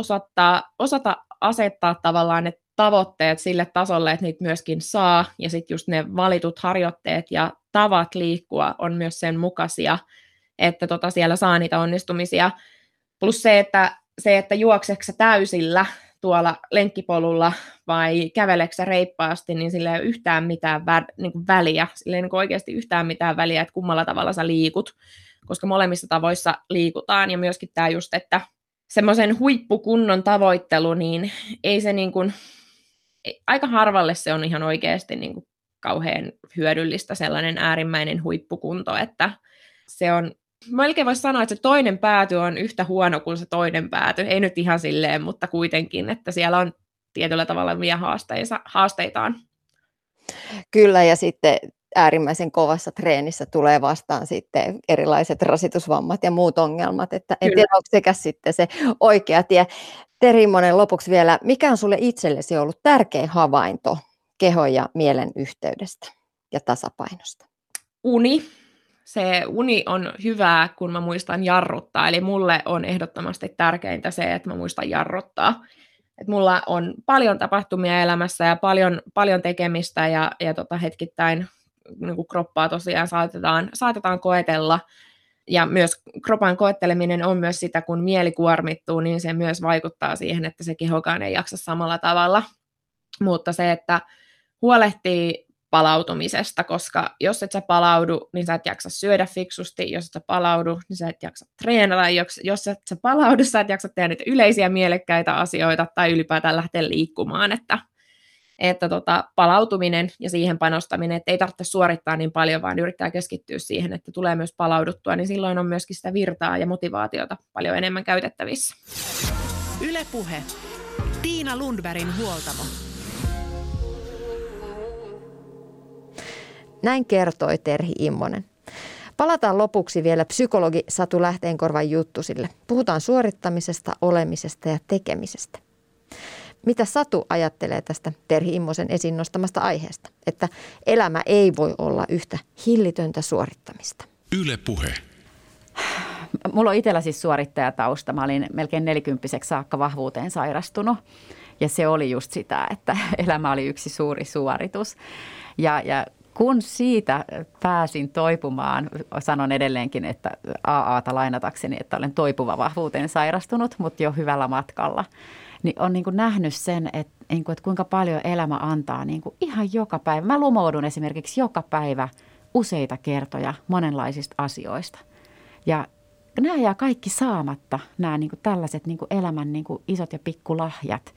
osata asettaa tavallaan ne tavoitteet sille tasolle, että niitä myöskin saa, ja sitten just ne valitut harjoitteet ja tavat liikkua on myös sen mukaisia, että siellä saa niitä onnistumisia. Plus se, että juokseksä täysillä tuolla lenkkipolulla vai käveleksä reippaasti, niin sillä ei ole yhtään mitään väliä. Sillä ei oikeasti yhtään mitään väliä, että kummalla tavalla sä liikut, koska molemmissa tavoissa liikutaan. Ja myöskin tämä just, että semmoisen huippukunnon tavoittelu, niin ei se niin kuin, aika harvalle se on ihan oikeasti niin kuin kauhean hyödyllistä sellainen äärimmäinen huippukunto, että se on, melkein voisi sanoa, että se toinen pääty on yhtä huono kuin se toinen pääty, ei nyt ihan silleen, mutta kuitenkin, että siellä on tietyllä tavalla vielä haasteitaan. Kyllä, ja sitten äärimmäisen kovassa treenissä tulee vastaan sitten erilaiset rasitusvammat ja muut ongelmat, että en tiedä, onko sekä sitten se oikea tie. Terhi Immonen, lopuksi vielä, mikä on sulle itsellesi ollut tärkein havainto kehon ja mielen yhteydestä ja tasapainosta? Uni. Se uni on hyvää, kun mä muistan jarruttaa, eli mulle on ehdottomasti tärkeintä se, että mä muistan jarruttaa. Et mulla on paljon tapahtumia elämässä ja paljon tekemistä ja hetkittäin niin kroppaa tosiaan saatetaan koetella. Ja myös kropan koetteleminen on myös sitä, kun mieli kuormittuu, niin se myös vaikuttaa siihen, että se kehokaan ei jaksa samalla tavalla. Mutta se, että huolehtii palautumisesta, koska jos et sä palaudu, niin sä et jaksa syödä fiksusti, jos et sä palaudu, niin sä et jaksa treenata, jos et sä palaudu, sä et jaksa tehdä niitä yleisiä mielekkäitä asioita tai ylipäätään lähteä liikkumaan, että palautuminen ja siihen panostaminen, että ei tarvitse suorittaa niin paljon, vaan yrittää keskittyä siihen, että tulee myös palauduttua, niin silloin on myöskin sitä virtaa ja motivaatiota paljon enemmän käytettävissä. Yle Puhe. Tiina Lundbergin huoltamo. Näin kertoi Terhi Immonen. Palataan lopuksi vielä psykologi Satu Lähteenkorvan juttusille. Puhutaan suorittamisesta, olemisesta ja tekemisestä. Mitä Satu ajattelee tästä Terhi Immosen esiin nostamasta aiheesta? Että elämä ei voi olla yhtä hillitöntä suorittamista. Yle Puhe. Mulla on itsellä siis suorittajatausta. Mä olin melkein 40 saakka vahvuuteen sairastunut. Ja se oli just sitä, että elämä oli yksi suuri suoritus. Ja kun siitä pääsin toipumaan, sanon edelleenkin, että AA:ta lainatakseni, että olen toipuva vahvuuteen sairastunut, mutta jo hyvällä matkalla, niin on niin kuin nähnyt sen, että kuinka paljon elämä antaa niin kuin ihan joka päivä. Mä lumoudun esimerkiksi joka päivä useita kertoja monenlaisista asioista. Ja nämä jää kaikki saamatta, nämä niin kuin tällaiset niin kuin elämän niin kuin isot ja pikkulahjat,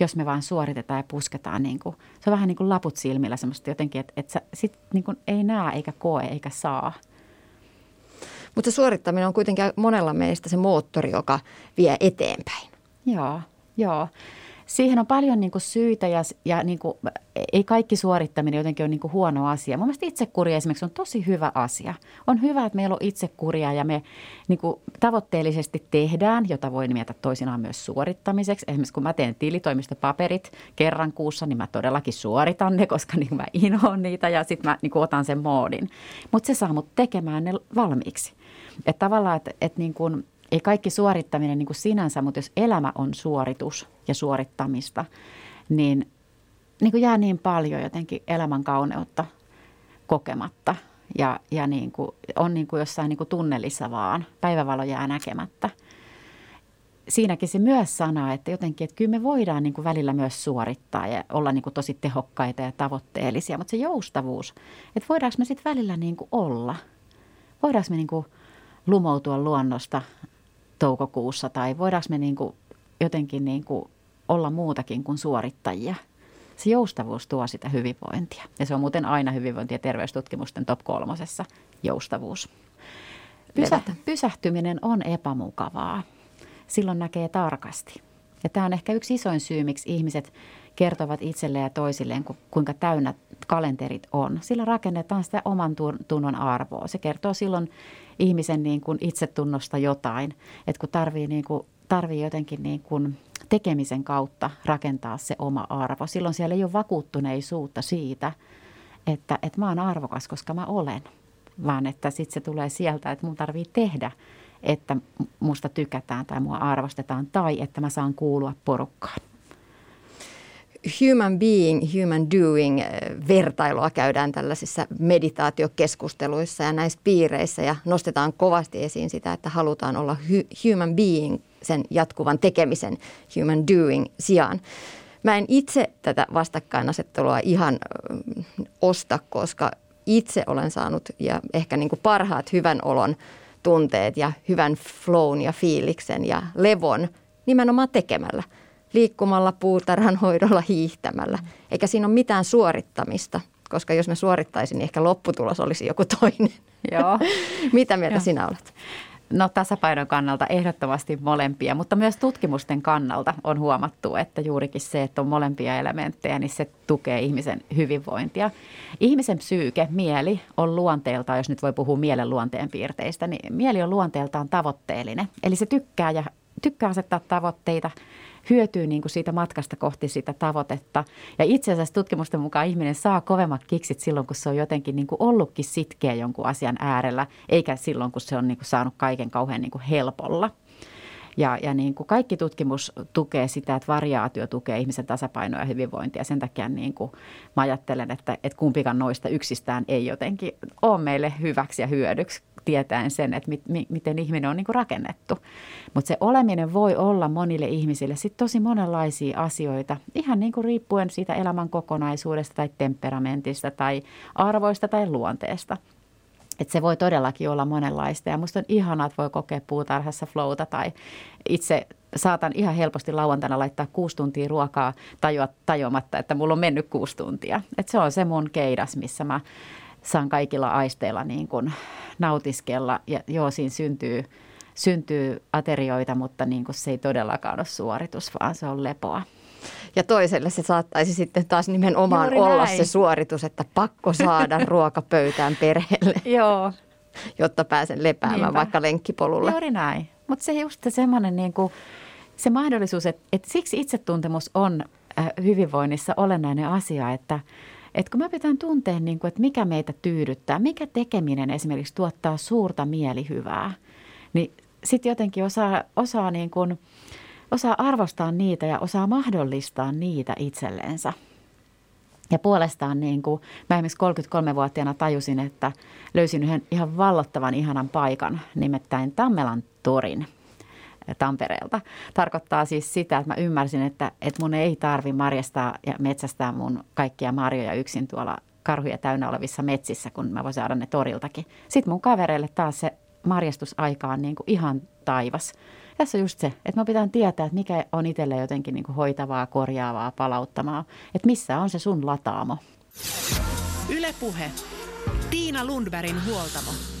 jos me vaan suoritetaan ja pusketaan. Niin kuin, se on vähän niin kuin laput silmillä semmoista jotenkin, että sä sit niin kuin ei näe eikä koe eikä saa. Mutta suorittaminen on kuitenkin monella meistä se moottori, joka vie eteenpäin. Joo. Siihen on paljon niin kuin syitä ja niin kuin, ei kaikki suorittaminen jotenkin ole niin kuin huono asia. Mun mielestä itsekuria esimerkiksi on tosi hyvä asia. On hyvä, että meillä on itsekuria ja me niin kuin tavoitteellisesti tehdään, jota voi nimetä toisinaan myös suorittamiseksi. Esimerkiksi kun mä teen tilitoimistopaperit kerran kuussa, niin mä todellakin suoritan ne, koska niin mä inhoon niitä ja sitten mä niin kuin otan sen moodin. Mutta se saa mut tekemään ne valmiiksi. Että tavallaan, että niin kuin ei kaikki suorittaminen niin kuin sinänsä, mutta jos elämä on suoritus ja suorittamista, niin kuin jää niin paljon jotenkin elämän kauneutta kokematta ja niin kuin on niin kuin jossain niin kuin tunnelissa vaan, päivävalo jää näkemättä. Siinäkin se myös sanoo, että jotenkin, että kyllä me voidaan niin kuin välillä myös suorittaa ja olla niin kuin tosi tehokkaita ja tavoitteellisia, mutta se joustavuus, että voidaanko me sitten välillä niin kuin olla, voidaanko me niin kuin lumoutua luonnosta toukokuussa tai voidaanko me niin kuin jotenkin niin kuin olla muutakin kuin suorittajia. Se joustavuus tuo sitä hyvinvointia ja se on muuten aina hyvinvointi- ja terveystutkimusten top 3 joustavuus. Pysähtyminen on epämukavaa. Silloin näkee tarkasti. Ja tämä on ehkä yksi isoin syy, miksi ihmiset kertovat itselleen ja toisilleen, kuinka täynnä kalenterit on. Sillä rakennetaan sitä oman tunnon arvoa. Se kertoo silloin ihmisen niin kuin itsetunnosta jotain, että kun tarvii jotenkin niin kuin tekemisen kautta rakentaa se oma arvo. Silloin siellä ei ole vakuuttuneisuutta siitä, että mä oon arvokas, koska mä olen, vaan että sitten se tulee sieltä, että mun tarvii tehdä, että musta tykätään tai mua arvostetaan tai että mä saan kuulua porukkaan. Human being, human doing vertailua käydään tällaisissa meditaatiokeskusteluissa ja näissä piireissä ja nostetaan kovasti esiin sitä, että halutaan olla human being sen jatkuvan tekemisen human doing sijaan. Mä en itse tätä vastakkainasettelua ihan osta, koska itse olen saanut ja ehkä niin kuin parhaat hyvän olon tunteet ja hyvän flown ja fiiliksen ja levon nimenomaan tekemällä. Liikkumalla, puutarhanhoidolla, hiihtämällä. Eikä siinä ole mitään suorittamista, koska jos mä suorittaisin, niin ehkä lopputulos olisi joku toinen. Joo. Mitä mieltä sinä olet? No tasapainon kannalta ehdottomasti molempia, mutta myös tutkimusten kannalta on huomattu, että juurikin se, että on molempia elementtejä, niin se tukee ihmisen hyvinvointia. Ihmisen psyyke, mieli, on luonteeltaan, jos nyt voi puhua mielen luonteenpiirteistä, niin mieli on luonteeltaan tavoitteellinen. Eli se tykkää asettaa tavoitteita, hyötyy niin kuin siitä matkasta kohti sitä tavoitetta. Ja itse asiassa tutkimusten mukaan ihminen saa kovemmat kiksit silloin, kun se on jotenkin niin kuin ollutkin sitkeä jonkun asian äärellä, eikä silloin, kun se on niin kuin saanut kaiken kauhean niin kuin helpolla. Ja niin kuin kaikki tutkimus tukee sitä, että variaatio tukee ihmisen tasapainoa ja hyvinvointia. Sen takia niin kuin mä ajattelen, että kumpikaan noista yksistään ei jotenkin ole meille hyväksi ja hyödyksi, tietäen sen, että miten ihminen on niin kuin rakennettu. Mutta se oleminen voi olla monille ihmisille sit tosi monenlaisia asioita, ihan niin kuin riippuen siitä elämän kokonaisuudesta tai temperamentista tai arvoista tai luonteesta. Että se voi todellakin olla monenlaista ja musta on ihanaa, että voi kokea puutarhassa flowta tai itse saatan ihan helposti lauantaina laittaa 6 tuntia ruokaa tajuamatta, että mulla on mennyt 6 tuntia. Että se on se mun keidas, missä mä saan kaikilla aisteilla niin kuin nautiskella ja joo, siinä syntyy aterioita, mutta niin kuin se ei todellakaan ole suoritus, vaan se on lepoa. Ja toiselle se saattaisi sitten taas nimenomaan olla se suoritus, että pakko saada ruokapöytään perheelle, joo, jotta pääsen lepäämään vaikka lenkkipolulle. Juuri näin, mutta se just semmoinen niin kuin se mahdollisuus, että siksi itsetuntemus on hyvinvoinnissa olennainen asia, että kun me pitään tuntea, niin kuin, että mikä meitä tyydyttää, mikä tekeminen esimerkiksi tuottaa suurta mielihyvää, niin sitten jotenkin osaa arvostaa niitä ja osaa mahdollistaa niitä itselleensä. Ja puolestaan niin kuin, mä esimerkiksi 33-vuotiaana tajusin, että löysin yhden ihan vallottavan ihanan paikan, nimittäin Tammelan torin Tampereelta. Tarkoittaa siis sitä, että mä ymmärsin, että mun ei tarvi marjastaa ja metsästää mun kaikkia marjoja yksin tuolla karhuja täynnä olevissa metsissä, kun mä voin saada ne toriltakin. Sitten mun kavereille taas se marjastusaika on niin kuin ihan taivas. Tässä on just se, että mä pitää tietää, että mikä on itselle jotenkin niin kuin hoitavaa, korjaavaa, palauttamaa. Että missä on se sun lataamo. Yle Puhe. Tiina Lundbergin huoltamo.